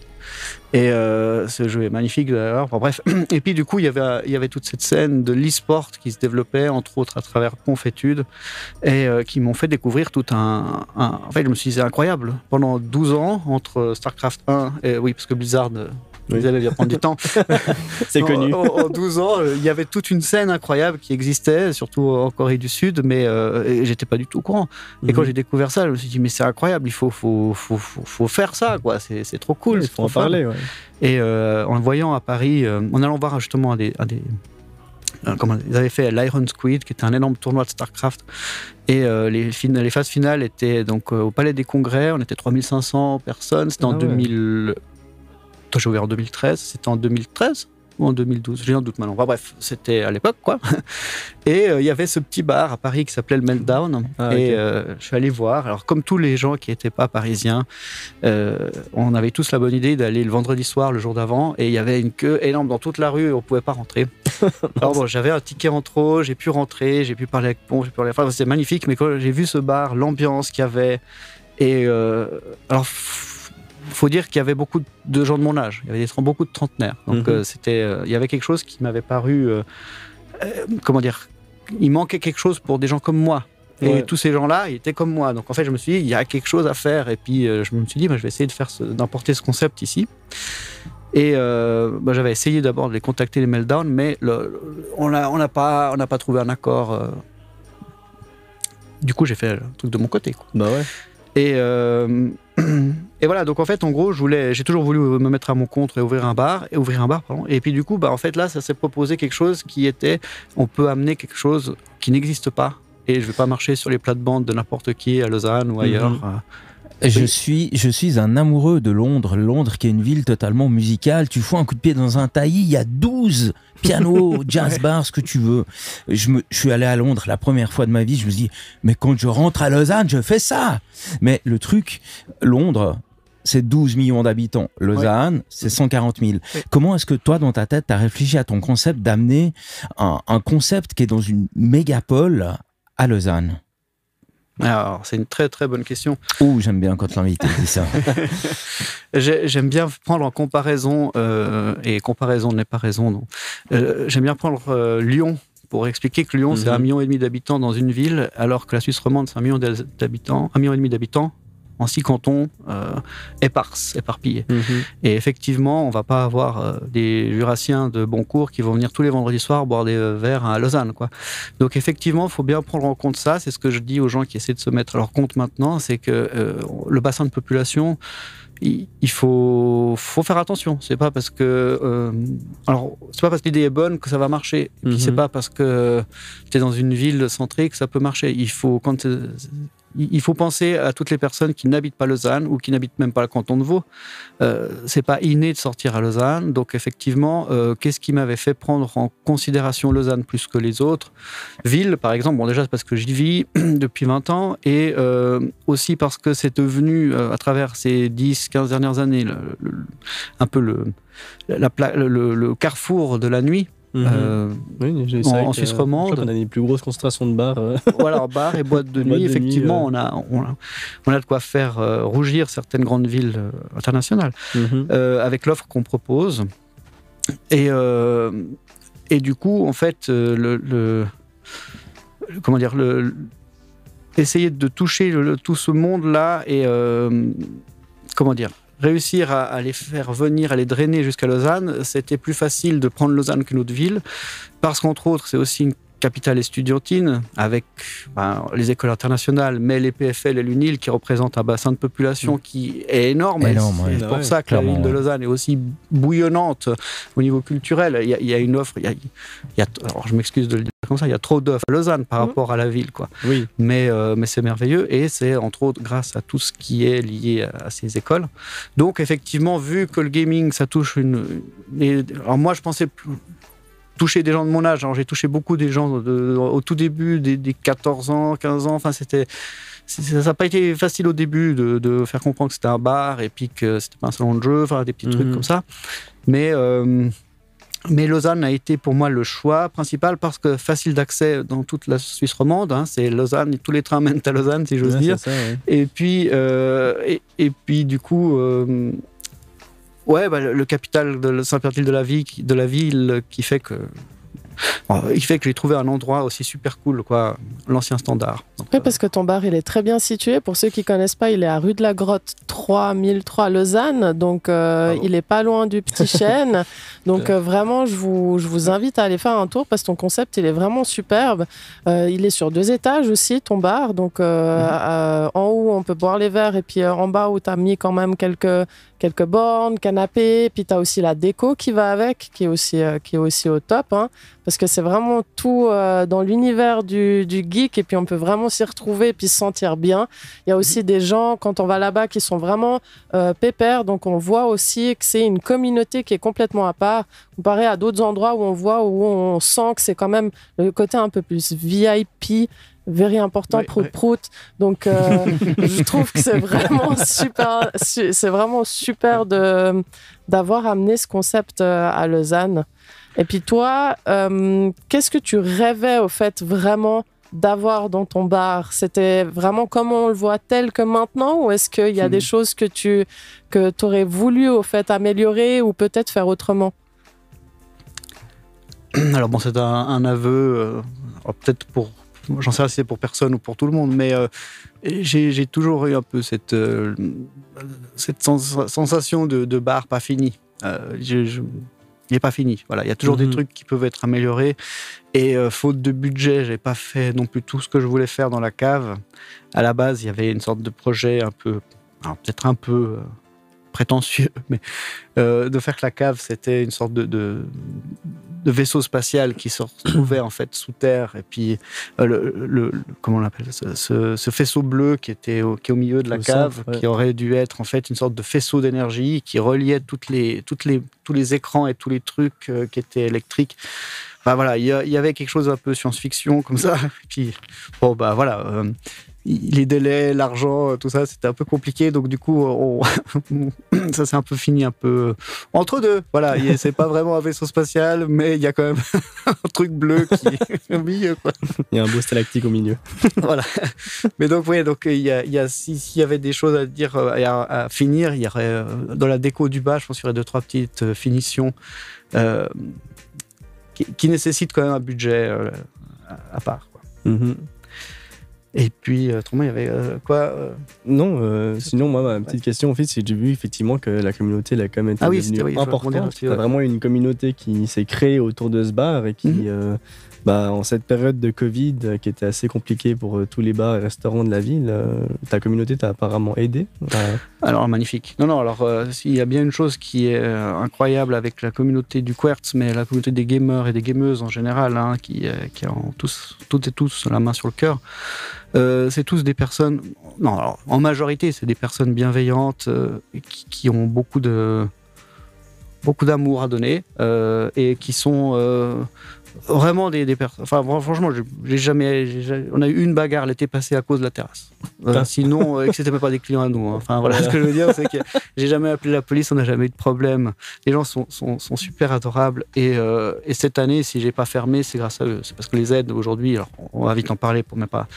Et ce jeu est magnifique d'ailleurs, enfin bref. Et puis du coup, il y avait toute cette scène de l'e-sport qui se développait, entre autres à travers Confétude, et qui m'ont fait découvrir tout un... En fait, je me suis dit, c'est incroyable. Pendant 12 ans, entre StarCraft 1 et... Oui, parce que Blizzard... Vous allez bien prendre du temps. C'est connu. En 12 ans, il y avait toute une scène incroyable qui existait, surtout en Corée du Sud, mais j'étais pas du tout au courant. Et quand j'ai découvert ça, je me suis dit, mais c'est incroyable, il faut faire ça, quoi. C'est trop cool. Il faut en parler. Ouais. Et en le voyant à Paris, en allant voir justement ils avaient fait l'Iron Squid, qui était un énorme tournoi de StarCraft. Et les phases finales étaient donc au Palais des Congrès, on était 3500 personnes, c'était en 2000. J'ai ouvert en 2013, c'était en 2013 ou en 2012, j'ai un doute maintenant. Enfin, bref, c'était à l'époque, quoi. Et il y avait ce petit bar à Paris qui s'appelait le Meltdown. Je suis allé voir. Alors, comme tous les gens qui n'étaient pas parisiens, on avait tous la bonne idée d'aller le vendredi soir, le jour d'avant, et il y avait une queue énorme dans toute la rue, on ne pouvait pas rentrer. Alors bon, j'avais un ticket en trop, j'ai pu rentrer, j'ai pu parler avec Pont, j'ai pu parler... Enfin, c'était magnifique, mais quand j'ai vu ce bar, l'ambiance qu'il y avait, et... faut dire qu'il y avait beaucoup de gens de mon âge, il y avait beaucoup de trentenaires, donc il y avait quelque chose qui m'avait paru, il manquait quelque chose pour des gens comme moi, et tous ces gens-là, ils étaient comme moi, donc en fait je me suis dit, il y a quelque chose à faire, et puis je me suis dit, bah, je vais essayer d'importer ce concept ici, et j'avais essayé d'abord de les contacter, les Meltdown, mais on n'a pas trouvé un accord, du coup j'ai fait un truc de mon côté, quoi. Bah ouais. Et voilà, donc en fait, en gros, j'ai toujours voulu me mettre à mon compte et ouvrir un bar. Et puis du coup, en fait, là, ça s'est proposé quelque chose qui était, on peut amener quelque chose qui n'existe pas. Et je vais pas marcher sur les plates-bandes de n'importe qui à Lausanne ou ailleurs. Je suis un amoureux de Londres. Londres qui est une ville totalement musicale. Tu fous un coup de pied dans un taillis, il y a 12 pianos, jazz bars, ce que tu veux. Je suis allé à Londres la première fois de ma vie, je me dis, mais quand je rentre à Lausanne, je fais ça. Mais le truc, Londres, c'est 12 millions d'habitants. Lausanne, c'est 140 000. Oui. Comment est-ce que toi, dans ta tête, t'as réfléchi à ton concept d'amener un concept qui est dans une mégapole à Lausanne ? Alors, c'est une très très bonne question. J'aime bien quand l'invité dit ça. J'aime bien prendre en comparaison, et comparaison n'est pas raison, non. J'aime bien prendre Lyon pour expliquer que Lyon, c'est 1,5 million d'habitants dans une ville, alors que la Suisse romande, c'est 1,5 million d'habitants en 6 cantons éparpillés. Et effectivement, on ne va pas avoir des jurassiens de Boncourt qui vont venir tous les vendredis soirs boire des verres à Lausanne, quoi. Donc effectivement, il faut bien prendre en compte ça. C'est ce que je dis aux gens qui essaient de se mettre à leur compte maintenant, c'est que le bassin de population... Il faut faire attention. C'est pas parce que l'idée est bonne que ça va marcher. Et puis c'est pas parce que t'es dans une ville centrée que ça peut marcher. Il faut penser à toutes les personnes qui n'habitent pas Lausanne ou qui n'habitent même pas le canton de Vaud. C'est pas inné de sortir à Lausanne. Donc effectivement, qu'est-ce qui m'avait fait prendre en considération Lausanne plus que les autres villes, par exemple? Bon, déjà c'est parce que j'y vis depuis 20 ans et aussi parce que c'est devenu, à travers ces 10-15 dernières années, un peu le carrefour de la nuit. En Suisse romande, on a les plus grosses concentrations de bars. Voilà, bars et boîtes de nuit. Effectivement, on a de quoi faire rougir certaines grandes villes internationales avec l'offre qu'on propose. Et du coup, en fait, essayer de toucher tout ce monde-là et réussir à les faire venir, à les drainer jusqu'à Lausanne, c'était plus facile de prendre Lausanne qu'une autre ville, parce qu'entre autres, c'est aussi une capitale estudiantine, avec les écoles internationales, mais les PFL et l'UNIL qui représentent un bassin de population qui est énorme. C'est pour ça que la ville de Lausanne est aussi bouillonnante au niveau culturel. Il y a une offre, alors je m'excuse de le dire comme ça, il y a trop d'offres à Lausanne par rapport à la ville, quoi. Oui. Mais c'est merveilleux, et c'est entre autres grâce à tout ce qui est lié à ces écoles. Donc effectivement, vu que le gaming, ça touche alors moi je pensais toucher des gens de mon âge. Alors, j'ai touché beaucoup des gens au tout début, des 14 ans, 15 ans. Enfin, ça n'a pas été facile au début de faire comprendre que c'était un bar et puis que c'était pas un salon de jeu, des petits trucs comme ça. Mais Lausanne a été pour moi le choix principal parce que facile d'accès dans toute la Suisse romande, c'est Lausanne, et tous les trains mènent à Lausanne, si j'ose dire. C'est ça, ouais. Et puis du coup... le capital de Saint-Pierre-de-Ville qui fait que j'ai trouvé un endroit aussi super cool, quoi, l'ancien standard. Donc, parce que ton bar, il est très bien situé. Pour ceux qui ne connaissent pas, il est à rue de la Grotte 3003 Lausanne, donc il est pas loin du Petit Chêne. Donc vraiment, je vous invite à aller faire un tour, parce que ton concept, il est vraiment superbe. Il est sur 2 étages aussi, ton bar, donc en haut, on peut boire les verres, et puis en bas, où tu as mis quand même quelques bornes, canapés, puis tu as aussi la déco qui va avec, qui est aussi au top, parce que c'est vraiment tout dans l'univers du geek, et puis on peut vraiment s'y retrouver et puis se sentir bien. Il y a aussi des gens, quand on va là-bas, qui sont vraiment pépères, donc on voit aussi que c'est une communauté qui est complètement à part, comparé à d'autres endroits où on sent que c'est quand même le côté un peu plus VIP, very important, oui, prout-prout. Donc je trouve que c'est vraiment super, d'avoir amené ce concept à Lausanne. Et puis toi, qu'est-ce que tu rêvais au fait vraiment d'avoir dans ton bar? C'était vraiment comme on le voit tel que maintenant, ou est-ce qu'il y a des choses que t'aurais voulu au fait améliorer ou peut-être faire autrement? Alors bon, c'est un aveu, peut-être pour... J'en sais pas si c'est pour personne ou pour tout le monde, mais j'ai toujours eu un peu cette sensation de bar pas fini. Il n'est pas fini. Voilà, il y a toujours des trucs qui peuvent être améliorés. Et faute de budget, je n'ai pas fait non plus tout ce que je voulais faire dans la cave. À la base, il y avait une sorte de projet un peu prétentieux, mais de faire que la cave, c'était une sorte de vaisseau spatial qui se retrouvait en fait sous terre, et puis comment on l'appelle, ce faisceau bleu qui est au milieu de la cave, qui aurait dû être en fait une sorte de faisceau d'énergie qui reliait tous les écrans et tous les trucs qui étaient électriques. Il y avait quelque chose un peu science-fiction comme ça. Et puis les délais, l'argent, tout ça, c'était un peu compliqué. Donc du coup, ça s'est un peu fini, un peu entre deux. Voilà, c'est pas vraiment un vaisseau spatial, mais il y a quand même un truc bleu qui est au milieu, quoi. Il y a un beau stalactique au milieu. Voilà. Mais donc, oui, s'il y avait des choses à dire, à finir, il y aurait dans la déco du bas, je pense qu'il y aurait 2-3 petites finitions qui nécessite quand même un budget à part, quoi. Mm-hmm. Et puis, autrement, il y avait Non, sinon, moi, ma petite question, en fait, c'est que j'ai vu effectivement que la communauté, elle a quand même été devenue importante. Il y a vraiment une communauté qui s'est créée autour de ce bar et qui, en cette période de Covid, qui était assez compliquée pour tous les bars et restaurants de la ville, ta communauté t'a apparemment aidé. Alors, magnifique. Alors, il y a bien une chose qui est incroyable avec la communauté du Quartz, mais la communauté des gamers et des gameuses en général, hein, qui ont toutes et tous la main sur le cœur. C'est tous des personnes... Non, alors, en majorité, c'est des personnes bienveillantes qui ont beaucoup d'amour à donner et qui sont vraiment des personnes... Enfin, franchement, on a eu une bagarre l'été passé à cause de la terrasse. Sinon, et que c'était même pas des clients à nous. Hein. Enfin, voilà. Ce que je veux dire, c'est que j'ai jamais appelé la police, on n'a jamais eu de problème. Les gens sont super adorables et cette année, si j'ai pas fermé, c'est grâce à eux. C'est parce que les aides aujourd'hui, alors on va vite en parler pour même pas.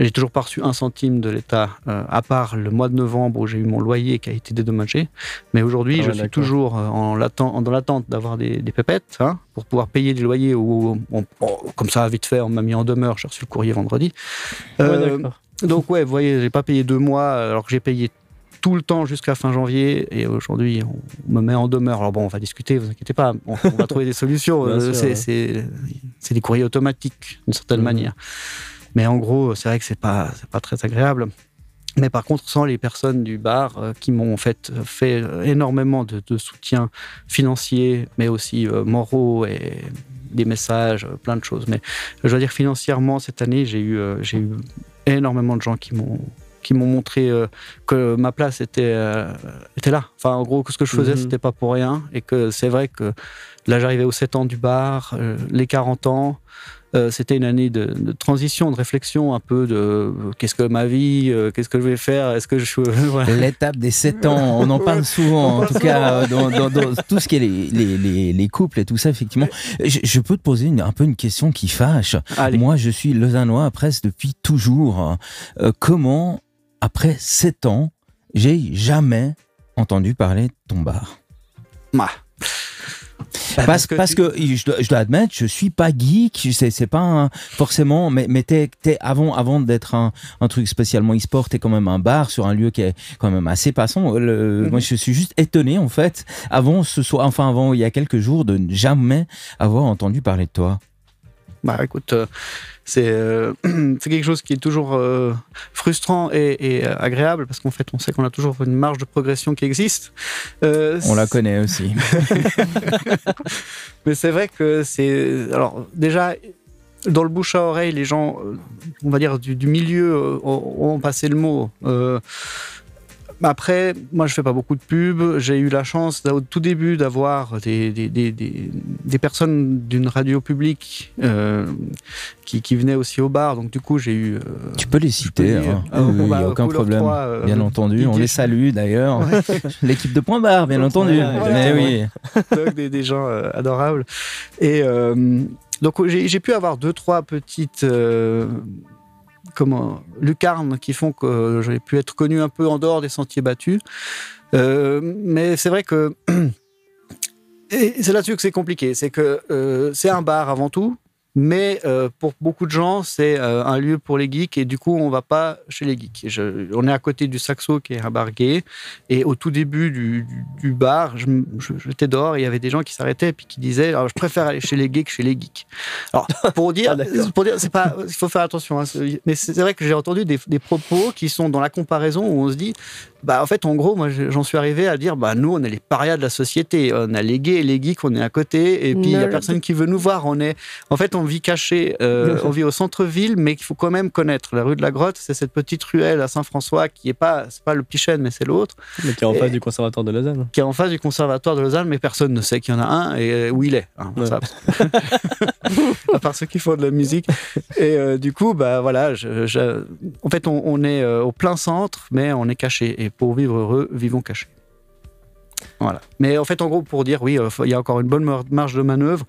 J'ai toujours pas reçu un centime de l'État, à part le mois de novembre où j'ai eu mon loyer qui a été dédommagé. Mais aujourd'hui, je suis toujours dans l'attente d'avoir des pépettes, hein, pour pouvoir payer des loyers où, comme ça, vite fait, on m'a mis en demeure. J'ai reçu le courrier vendredi. Donc ouais, vous voyez, j'ai pas payé 2 mois, alors que j'ai payé tout le temps jusqu'à fin janvier, et aujourd'hui, on me met en demeure. Alors bon, on va discuter, vous inquiétez pas, on va trouver des solutions, c'est des courriers automatiques, d'une certaine manière. Mais en gros, c'est vrai que c'est pas très agréable. Mais par contre, sans les personnes du bar qui m'ont en fait énormément de soutien financier, mais aussi moraux et... des messages, plein de choses. Mais je dois dire, financièrement, cette année, j'ai eu énormément de gens qui m'ont montré que ma place était là. Enfin, en gros, que ce que je faisais, c'était pas pour rien. Et que c'est vrai que là, j'arrivais aux 7 ans du bar, les 40 ans. C'était une année de transition, de réflexion, un peu de qu'est-ce que ma vie, qu'est-ce que je vais faire, est-ce que je... Voilà. L'étape des 7 ans, on en parle souvent, en tout cas, dans tout ce qui est les couples et tout ça, effectivement. Je peux te poser un peu une question qui fâche. Allez. Moi, je suis lausannois presque depuis toujours. Comment, après 7 ans, j'ai jamais entendu parler de ton bar? Parce que je dois admettre, je suis pas geek, c'est pas forcément, mais t'es avant d'être un truc spécialement e-sport, t'es quand même un bar sur un lieu qui est quand même assez passant. Moi, je suis juste étonné en fait, avant il y a quelques jours, de ne jamais avoir entendu parler de toi. Écoute, c'est quelque chose qui est toujours frustrant et agréable, parce qu'en fait, on sait qu'on a toujours une marge de progression qui existe. On la connaît aussi. Mais c'est vrai que c'est... Alors, déjà... Dans le bouche à oreille, les gens, on va dire, du milieu ont passé le mot. Après, moi, je fais pas beaucoup de pubs. J'ai eu la chance, au tout début, d'avoir des personnes d'une radio publique qui venaient aussi au bar. Donc, du coup, j'ai eu... tu peux les citer, il n'y a aucun problème. 3, bien entendu, on les salue, d'ailleurs. L'équipe de Point Bar, bien entendu. Donc, des gens adorables. Et donc, j'ai pu avoir 2-3 petites... lucarnes qui font que j'ai pu être connu un peu en dehors des sentiers battus. Mais c'est vrai que... Et c'est là-dessus que c'est compliqué. C'est que c'est un bar avant tout, mais pour beaucoup de gens, c'est un lieu pour les geeks, et du coup, on va pas chez les geeks. On est à côté du Saxo, qui est un bar gay, et au tout début du bar, j'étais dehors, et il y avait des gens qui s'arrêtaient, puis qui disaient, alors, je préfère aller chez les gays que chez les geeks. Alors, pour dire, c'est pas, il faut faire attention, hein, mais c'est vrai que j'ai entendu des propos qui sont dans la comparaison, où on se dit, en fait, en gros, moi, j'en suis arrivé à dire, nous, on est les parias de la société, on a les gays et les geeks, on est à côté, et puis il y a personne qui veut nous voir, on vit caché, on vit au centre-ville, mais qu'il faut quand même connaître. La rue de la Grotte, c'est cette petite ruelle à Saint-François qui c'est pas le petit chêne, mais c'est l'autre. Mais qui est en face du Conservatoire de Lausanne. Mais personne ne sait qu'il y en a un et où il est. À part ceux qui font de la musique. Et du coup, voilà, en fait, on est au plein centre, mais on est caché. Et pour vivre heureux, vivons cachés. Voilà. Mais en fait, en gros, pour dire, oui, il y a encore une bonne marge de manœuvre.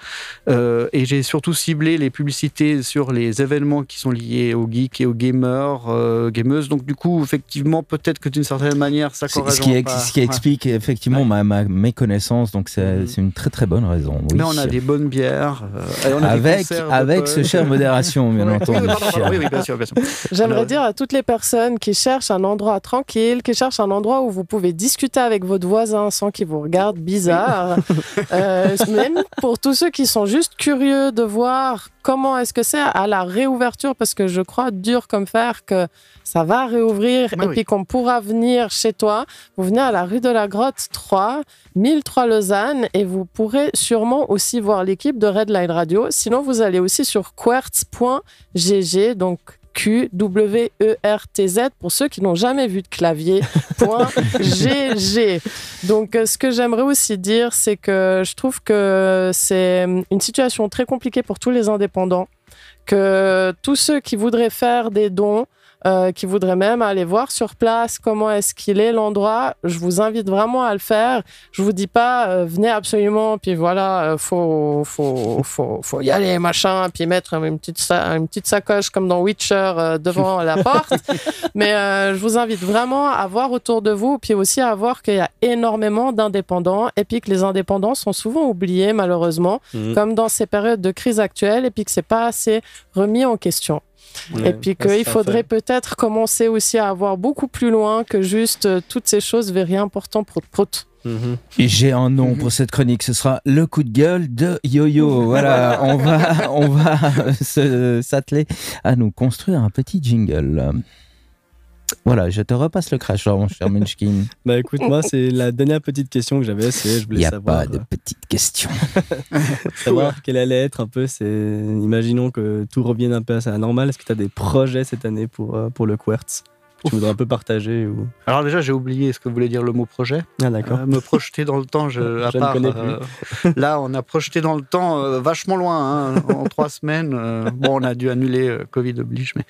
Et j'ai surtout ciblé les publicités sur les événements qui sont liés aux geeks et aux gamers, gameuses. Donc, du coup, effectivement, peut-être que d'une certaine manière, ça correspond. Ce qui explique effectivement ma méconnaissance. Donc, c'est une très, très bonne raison. Oui. Mais on a des bonnes bières. On a avec ce cher modération, bien entendu. Oui, bien sûr. J'aimerais dire à toutes les personnes qui cherchent un endroit tranquille, qui cherchent un endroit où vous pouvez discuter avec votre voisin sans qui vous regarde bizarre. Même pour tous ceux qui sont juste curieux de voir comment est-ce que c'est à la réouverture, parce que je crois dur comme fer que ça va réouvrir puis qu'on pourra venir chez toi. Vous venez à la rue de la Grotte 3, 1003 Lausanne, et vous pourrez sûrement aussi voir l'équipe de Redline Radio. Sinon, vous allez aussi sur quertz.gg, donc QWERTZ pour ceux qui n'ont jamais vu de clavier.gg. Donc, ce que j'aimerais aussi dire, c'est que je trouve que c'est une situation très compliquée pour tous les indépendants, que tous ceux qui voudraient faire des dons, qui voudraient même aller voir sur place comment est-ce qu'il est l'endroit, je vous invite vraiment à le faire. Je vous dis pas venez absolument puis voilà faut y aller machin puis mettre une petite sacoche comme dans Witcher devant la porte. Mais je vous invite vraiment à voir autour de vous, puis aussi à voir qu'il y a énormément d'indépendants et puis que les indépendants sont souvent oubliés malheureusement comme dans ces périodes de crise actuelle, et puis que c'est pas assez remis en question. Et puis qu'il faudrait peut-être commencer aussi à avoir beaucoup plus loin que juste toutes ces choses very important prout-prout. Et j'ai un nom pour cette chronique, ce sera le coup de gueule de Yo-Yo. Voilà, on va s'atteler à nous construire un petit jingle. Voilà, je te repasse le cracheur, mon cher Munchkin. Bah écoute, moi, c'est la dernière petite question que j'avais, je voulais savoir... Il n'y a pas de petite question. Savoir quelle allait être un peu, imaginons que tout revienne un peu à la normale, est-ce que tu as des projets cette année pour le Quartz ? Tu voudrais un peu partager ou... Alors déjà, j'ai oublié ce que voulait dire le mot projet. Ah d'accord. Me projeter dans le temps, je ne connais plus. Là, on a projeté dans le temps vachement loin, hein, en 3 semaines. Bon, on a dû annuler, Covid oblige, mais...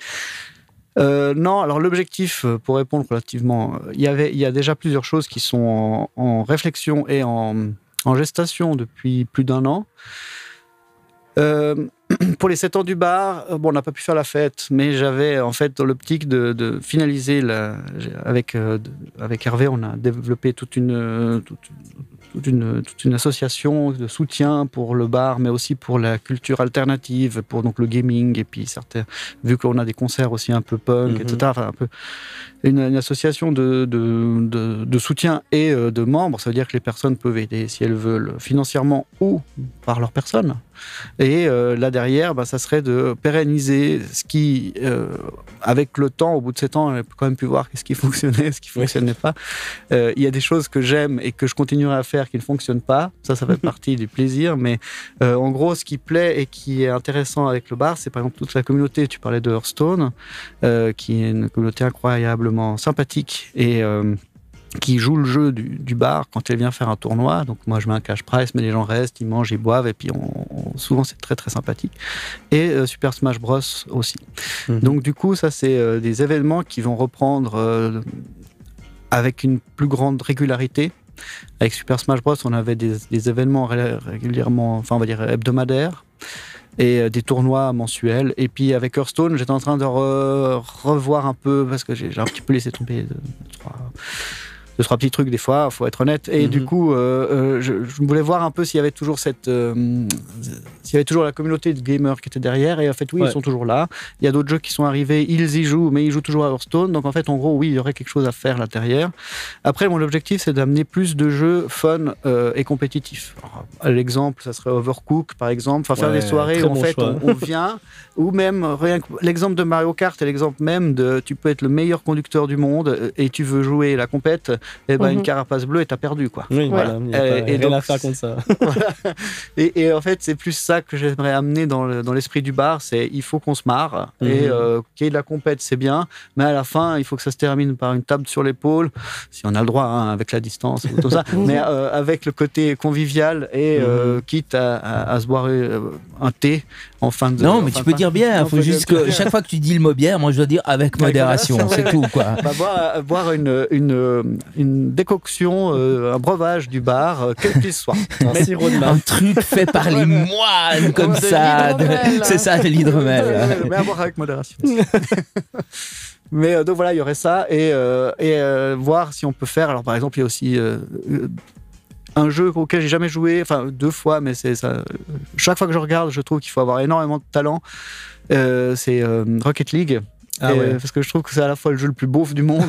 non, alors l'objectif, pour répondre relativement, il y a déjà plusieurs choses qui sont en réflexion et en gestation depuis plus d'un an. Pour les 7 ans du bar, on n'a pas pu faire la fête, mais j'avais en fait dans l'optique de finaliser, avec Hervé, on a développé toute une association de soutien pour le bar, mais aussi pour la culture alternative, pour donc le gaming, et puis certains, vu qu'on a des concerts aussi un peu punk, etc. Enfin, un peu une association de soutien et de membres, ça veut dire que les personnes peuvent aider si elles veulent financièrement ou par leur personne. Et là derrière, ça serait de pérenniser ce qui, avec le temps, au bout de 7 ans, on a quand même pu voir ce qui fonctionnait, ce qui ne fonctionnait pas. Il y a des choses que j'aime et que je continuerai à faire qui ne fonctionnent pas. Ça fait partie du plaisir. Mais en gros, ce qui plaît et qui est intéressant avec le bar, c'est par exemple toute la communauté. Tu parlais de Hearthstone, qui est une communauté incroyablement sympathique et... qui joue le jeu du bar quand elle vient faire un tournoi. Donc moi, je mets un cash prize, mais les gens restent, ils mangent, ils boivent, et puis souvent, c'est très, très sympathique. Et Super Smash Bros aussi. Donc du coup, ça, c'est des événements qui vont reprendre avec une plus grande régularité. Avec Super Smash Bros, on avait des événements régulièrement, enfin, on va dire hebdomadaires, et des tournois mensuels. Et puis avec Hearthstone, j'étais en train de revoir un peu, parce que j'ai un petit peu laissé tomber deux, trois petits trucs des fois, il faut être honnête, et du coup je voulais voir un peu s'il y avait toujours la communauté de gamers qui était derrière, et en fait ils sont toujours là. Il y a d'autres jeux qui sont arrivés, ils y jouent, mais ils jouent toujours à Hearthstone, donc en fait en gros il y aurait quelque chose à faire là derrière. Après, mon objectif, c'est d'amener plus de jeux fun et compétitifs. Alors, l'exemple, ça serait Overcook par exemple, faire des soirées où en fait on vient, ou même rien que l'exemple de Mario Kart, et l'exemple même de tu peux être le meilleur conducteur du monde et tu veux jouer la compète, et une carapace bleue et t'as perdu, quoi. Oui, voilà. Et donc, rien à faire contre ça. Et en fait, c'est plus ça que j'aimerais amener dans l'esprit du bar, c'est il faut qu'on se marre, et qu'il y ait de la compète, c'est bien, mais à la fin, il faut que ça se termine par une table sur l'épaule, si on a le droit, avec la distance, ou tout ça, mais avec le côté convivial, et quitte à se boire un thé en fin de... Non, mais tu peux dire bière, faut juste que chaque fois que tu dis le mot bière, moi je dois dire avec modération, c'est tout, quoi. Boire une une décoction, un breuvage du bar, quel qu'il soit. Un sirop de marche. Un truc fait par les moines, comme ça. C'est ça, de l'hydromel. Mais à boire avec modération. Mais donc voilà, il y aurait ça. Et voir si on peut faire. Alors par exemple, il y a aussi un jeu auquel j'ai jamais joué, enfin 2 fois, mais c'est ça. Chaque fois que je regarde, je trouve qu'il faut avoir énormément de talent. C'est Rocket League. Ah ouais. Parce que je trouve que c'est à la fois le jeu le plus beauf du monde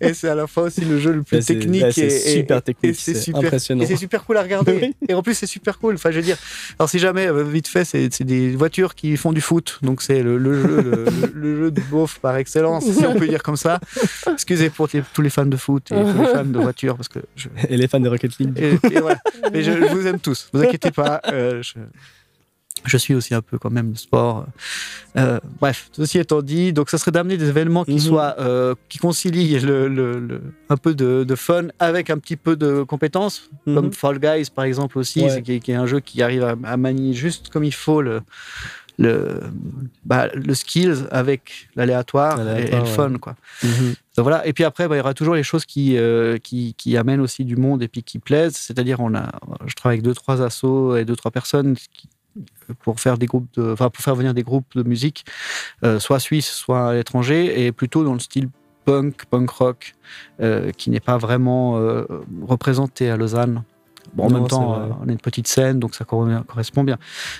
et c'est à la fois aussi le jeu le plus technique. C'est super technique, c'est impressionnant. Et c'est super cool à regarder. Et en plus, c'est super cool. Enfin, je veux dire, alors si jamais, vite fait, c'est des voitures qui font du foot. Donc c'est le jeu, le jeu de beauf par excellence, si on peut dire comme ça. Excusez pour tous les fans de foot et tous les fans de voitures. Parce que et les fans de Rocket League. Et voilà. Mais je vous aime tous, vous inquiétez pas. Je suis aussi un peu quand même le sport. Bref, ceci étant dit, donc ça serait d'amener des événements qui soient, qui concilient un peu de fun avec un petit peu de compétences, comme Fall Guys par exemple aussi, ouais. qui est un jeu qui arrive à manier juste comme il faut le skills avec l'aléatoire et le fun, quoi. Donc voilà. Et puis après, il y aura toujours les choses qui amènent aussi du monde et puis qui plaisent. C'est-à-dire, je travaille avec 2-3 assos et 2-3 personnes pour faire des groupes pour faire venir des groupes de musique, soit suisse, soit à l'étranger, et plutôt dans le style punk rock, qui n'est pas vraiment représenté à Lausanne. En même temps, on a une petite scène, donc ça correspond bien.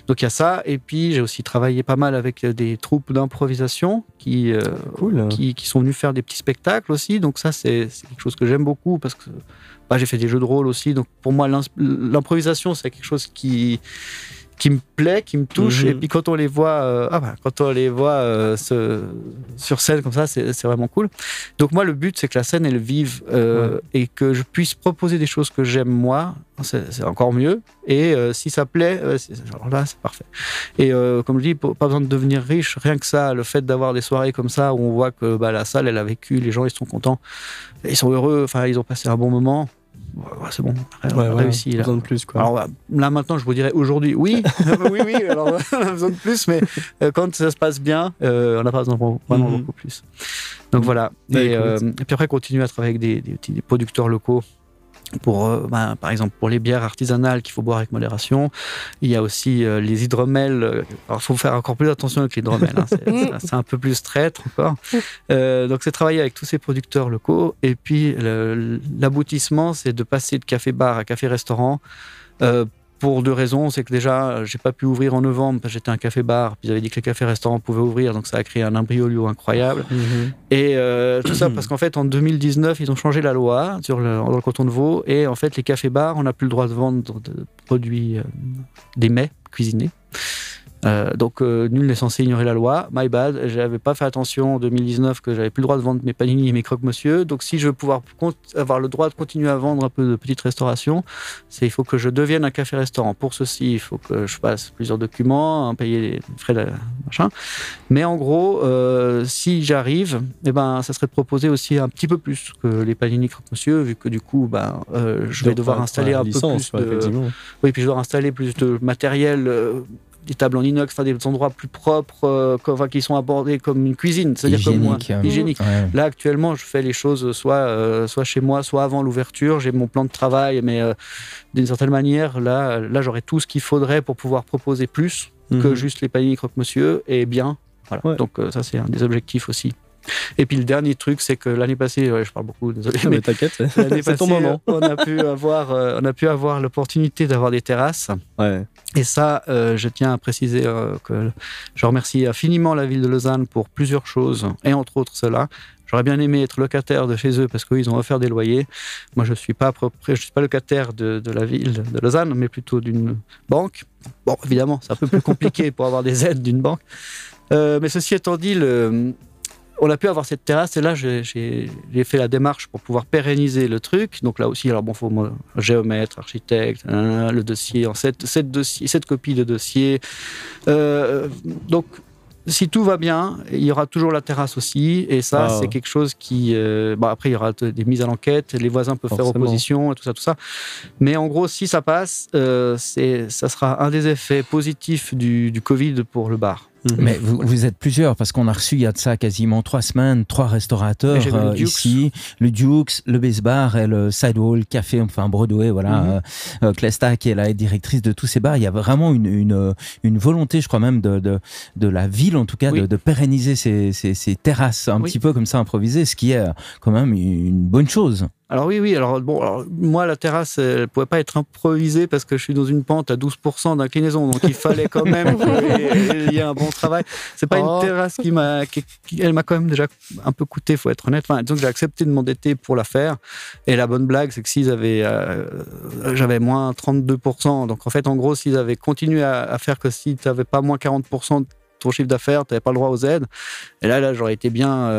Donc il y a ça, et puis j'ai aussi travaillé pas mal avec des troupes d'improvisation qui sont venues faire des petits spectacles aussi. Donc ça, c'est quelque chose que j'aime beaucoup parce que j'ai fait des jeux de rôle aussi. Donc pour moi, l'improvisation, c'est quelque chose qui me plaît, qui me touche, et puis quand on les voit, sur scène comme ça, c'est vraiment cool. Donc moi, le but, c'est que la scène, elle vive, et que je puisse proposer des choses que j'aime moi, c'est encore mieux, et si ça plaît, alors là, c'est parfait. Et comme je dis, pas besoin de devenir riche, rien que ça, le fait d'avoir des soirées comme ça, où on voit que la salle, elle a vécu, les gens, ils sont contents, ils sont heureux, ils ont passé un bon moment, c'est bon, on a réussi. Besoin de plus, quoi. Alors là maintenant, je vous dirais aujourd'hui, oui, alors on a besoin de plus, mais quand ça se passe bien, on n'a pas besoin vraiment beaucoup plus. Donc voilà. Et puis après, continuer à travailler avec des producteurs locaux pour, par exemple, pour les bières artisanales qu'il faut boire avec modération. Il y a aussi les hydromels. Alors, il faut faire encore plus attention avec les hydromels. C'est un peu plus traître encore. Donc, c'est travailler avec tous ces producteurs locaux. Et puis, l'aboutissement, c'est de passer de café-bar à café-restaurant pour 2 raisons. C'est que déjà, j'ai pas pu ouvrir en novembre parce que j'étais un café-bar. Puis, ils avaient dit que les cafés-restaurants pouvaient ouvrir. Donc, ça a créé un imbroglio incroyable. Et tout ça parce qu'en fait, en 2019, ils ont changé la loi dans le canton de Vaud. Et en fait, les cafés-bars, on n'a plus le droit de vendre de produits, des mets cuisinés. Donc, nul n'est censé ignorer la loi. My bad, j'avais pas fait attention en 2019 que j'avais plus le droit de vendre mes paninis et mes croque-monsieur. Donc, si je veux pouvoir avoir le droit de continuer à vendre un peu de petite restauration, il faut que je devienne un café-restaurant. Pour ceci, il faut que je passe plusieurs documents, payer les frais de machin. Mais en gros, si j'arrive, ça serait de proposer aussi un petit peu plus que les paninis croque-monsieur, vu que du coup, je vais devoir installer un licence, peu plus de. Oui, puis je dois installer plus de matériel. Des tables en inox, des endroits plus propres, qui sont abordés comme une cuisine, c'est-à-dire hygiénique. Ouais. Là, actuellement, je fais les choses soit chez moi, soit avant l'ouverture. J'ai mon plan de travail, mais d'une certaine manière, là, j'aurais tout ce qu'il faudrait pour pouvoir proposer plus que juste les paniers croque-monsieur, et bien. Voilà. Ouais. Donc, ça, c'est un des objectifs aussi. Et puis le dernier truc, c'est que l'année passée, je parle beaucoup, désolé, mais t'inquiète, l'année passée, ton moment. on a pu avoir l'opportunité d'avoir des terrasses. Ouais. Et ça, je tiens à préciser que je remercie infiniment la ville de Lausanne pour plusieurs choses, et entre autres cela. J'aurais bien aimé être locataire de chez eux parce qu'eux, ils ont offert des loyers. Moi, je ne suis pas locataire de la ville de Lausanne, mais plutôt d'une banque. Bon, évidemment, c'est un peu plus compliqué pour avoir des aides d'une banque. Mais ceci étant dit, on a pu avoir cette terrasse, et là, j'ai fait la démarche pour pouvoir pérenniser le truc. Donc là aussi, il faut géomètre, architecte, le dossier, 7 copies de dossier. Donc, si tout va bien, il y aura toujours la terrasse aussi, et ça, c'est quelque chose qui... après, il y aura des mises à l'enquête, les voisins peuvent faire opposition, et tout ça. Mais en gros, si ça passe, ça sera un des effets positifs du Covid pour le bar. Mais vous êtes plusieurs, parce qu'on a reçu il y a de ça quasiment 3 semaines, 3 restaurateurs ici, le Dukes, le Base Bar et le Sidewall Café, enfin Broadway, voilà. Clesta qui est la directrice de tous ces bars, il y a vraiment une volonté, je crois même de la ville en tout cas, de pérenniser ces terrasses un petit peu comme ça improvisées, ce qui est quand même une bonne chose. Alors oui, alors moi la terrasse elle pouvait pas être improvisée parce que je suis dans une pente à 12% d'inclinaison, donc il fallait quand même qu'il y ait un bon travail. C'est pas une terrasse elle m'a quand même déjà un peu coûté, faut être honnête. Enfin, disons que j'ai accepté de m'endetter pour la faire, et la bonne blague c'est que s'ils avaient j'avais moins 32%, donc en fait en gros s'ils avaient continué à faire que si t'avais pas moins 40% de ton chiffre d'affaires, t'avais pas le droit aux aides, et là j'aurais été bien...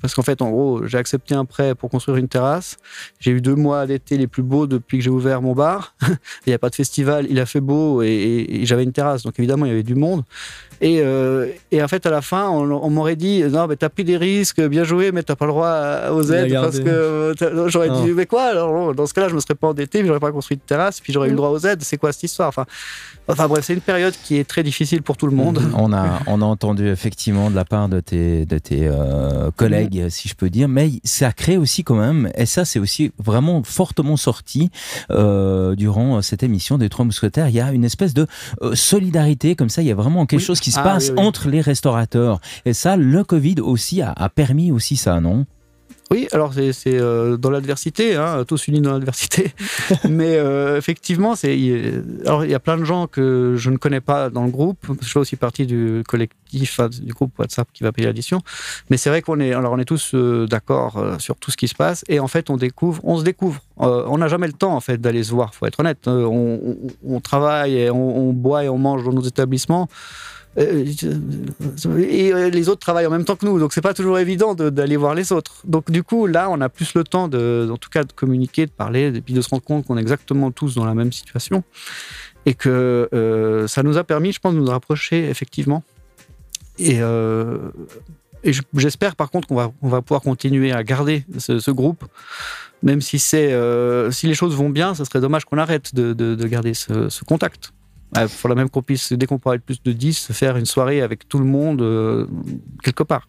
parce qu'en fait, en gros, j'ai accepté un prêt pour construire une terrasse. J'ai eu 2 mois d'été les plus beaux depuis que j'ai ouvert mon bar. Il n'y a pas de festival, il a fait beau et j'avais une terrasse. Donc évidemment, il y avait du monde. Et en fait, à la fin, on m'aurait dit « Non, mais t'as pris des risques, bien joué, mais t'as pas le droit aux aides. » Parce que j'aurais dit « Mais quoi ?» Alors, dans ce cas-là, je me serais pas endetté, puis j'aurais pas construit de terrasse, puis j'aurais eu le droit aux aides. C'est quoi cette histoire ? Enfin bref, c'est une période qui est très difficile pour tout le monde. On a entendu effectivement de la part de tes collègues, si je peux dire, mais ça a créé aussi quand même, et ça c'est aussi vraiment fortement sorti durant cette émission des 3 Mousquetaires, il y a une espèce de solidarité comme ça, il y a vraiment quelque chose qui se passe entre les restaurateurs, et ça le Covid aussi a permis aussi ça, non ? Oui, alors c'est dans l'adversité, tous unis dans l'adversité. Mais effectivement, il y a plein de gens que je ne connais pas dans le groupe. Je fais aussi partie du collectif, du groupe WhatsApp qui va payer l'addition. Mais c'est vrai qu'on est tous d'accord sur tout ce qui se passe. Et en fait, on se découvre. On n'a jamais le temps en fait d'aller se voir. Il faut être honnête. On travaille, et on boit et on mange dans nos établissements. Et les autres travaillent en même temps que nous, donc c'est pas toujours évident d'aller voir les autres, donc du coup là on a plus le temps en tout cas de communiquer, de parler, et puis de se rendre compte qu'on est exactement tous dans la même situation, et que ça nous a permis, je pense, de nous rapprocher effectivement, et j'espère par contre qu'on va pouvoir continuer à garder ce groupe, même si si les choses vont bien, ça serait dommage qu'on arrête de garder ce contact. Il faudra même qu'on puisse, dès qu'on pourra être plus de 10, faire une soirée avec tout le monde, quelque part.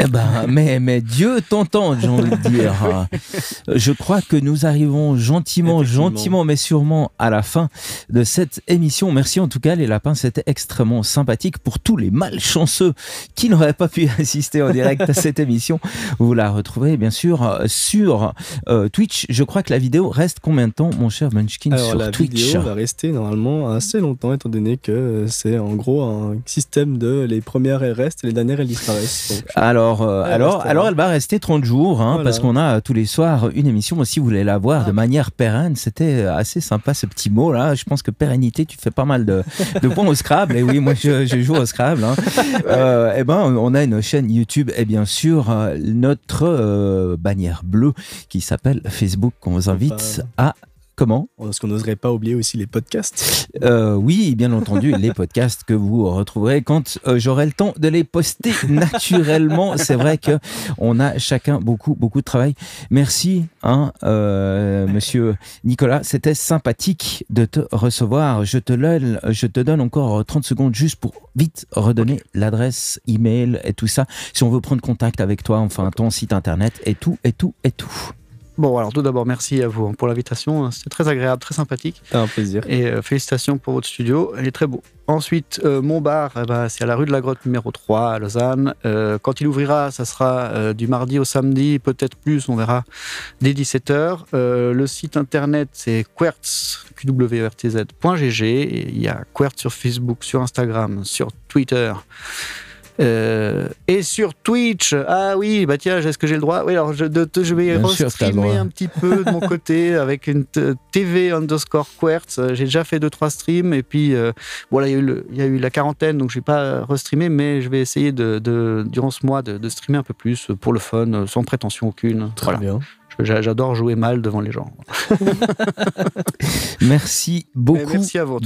Eh ben, mais Dieu t'entende, j'ai envie de dire. Je crois que nous arrivons gentiment, mais sûrement à la fin de cette émission. Merci en tout cas, les lapins, c'était extrêmement sympathique pour tous les malchanceux qui n'auraient pas pu assister en direct à cette émission. Vous la retrouverez bien sûr sur Twitch. Je crois que la vidéo reste combien de temps, mon cher Munchkin, sur Twitch ? La vidéo va rester normalement assez longtemps, étant donné que c'est en gros un système de les premières elles restent et les dernières elles disparaissent. Alors, elle va rester 30 jours, voilà. Parce qu'on a tous les soirs une émission. Si vous voulez la voir de manière pérenne, c'était assez sympa ce petit mot là. Je pense que pérennité, tu fais pas mal de points au Scrabble. Et oui, moi je joue au Scrabble. On a une chaîne YouTube et bien sûr notre bannière bleue qui s'appelle Facebook, qu'on vous invite à... Comment ? Parce qu'on n'oserait pas oublier aussi les podcasts. Oui, bien entendu, les podcasts que vous retrouverez quand j'aurai le temps de les poster naturellement. C'est vrai qu'on a chacun beaucoup de travail. Merci, monsieur Nicolas. C'était sympathique de te recevoir. Je te donne encore 30 secondes juste pour vite redonner l'adresse, email et tout ça. Si on veut prendre contact avec toi, ton site internet et tout. Bon, alors tout d'abord, merci à vous pour l'invitation. C'était très agréable, très sympathique. C'est un plaisir. Et félicitations pour votre studio, il est très beau. Ensuite, mon bar, c'est à la rue de la Grotte numéro 3 à Lausanne. Quand il ouvrira, ça sera du mardi au samedi, peut-être plus, on verra, dès 17h. Le site internet, c'est qwertz.gg. Il y a qwertz sur Facebook, sur Instagram, sur Twitter... et sur Twitch, est-ce que j'ai le droit ? Oui, alors je vais streamer un petit peu de mon côté avec une TV_Quertz. J'ai déjà fait 2-3 streams et puis il y a eu la quarantaine, donc je n'ai pas restreamé, mais je vais essayer durant ce mois de streamer un peu plus pour le fun, sans prétention aucune. Très bien. J'adore jouer mal devant les gens. Merci beaucoup. Merci à vous.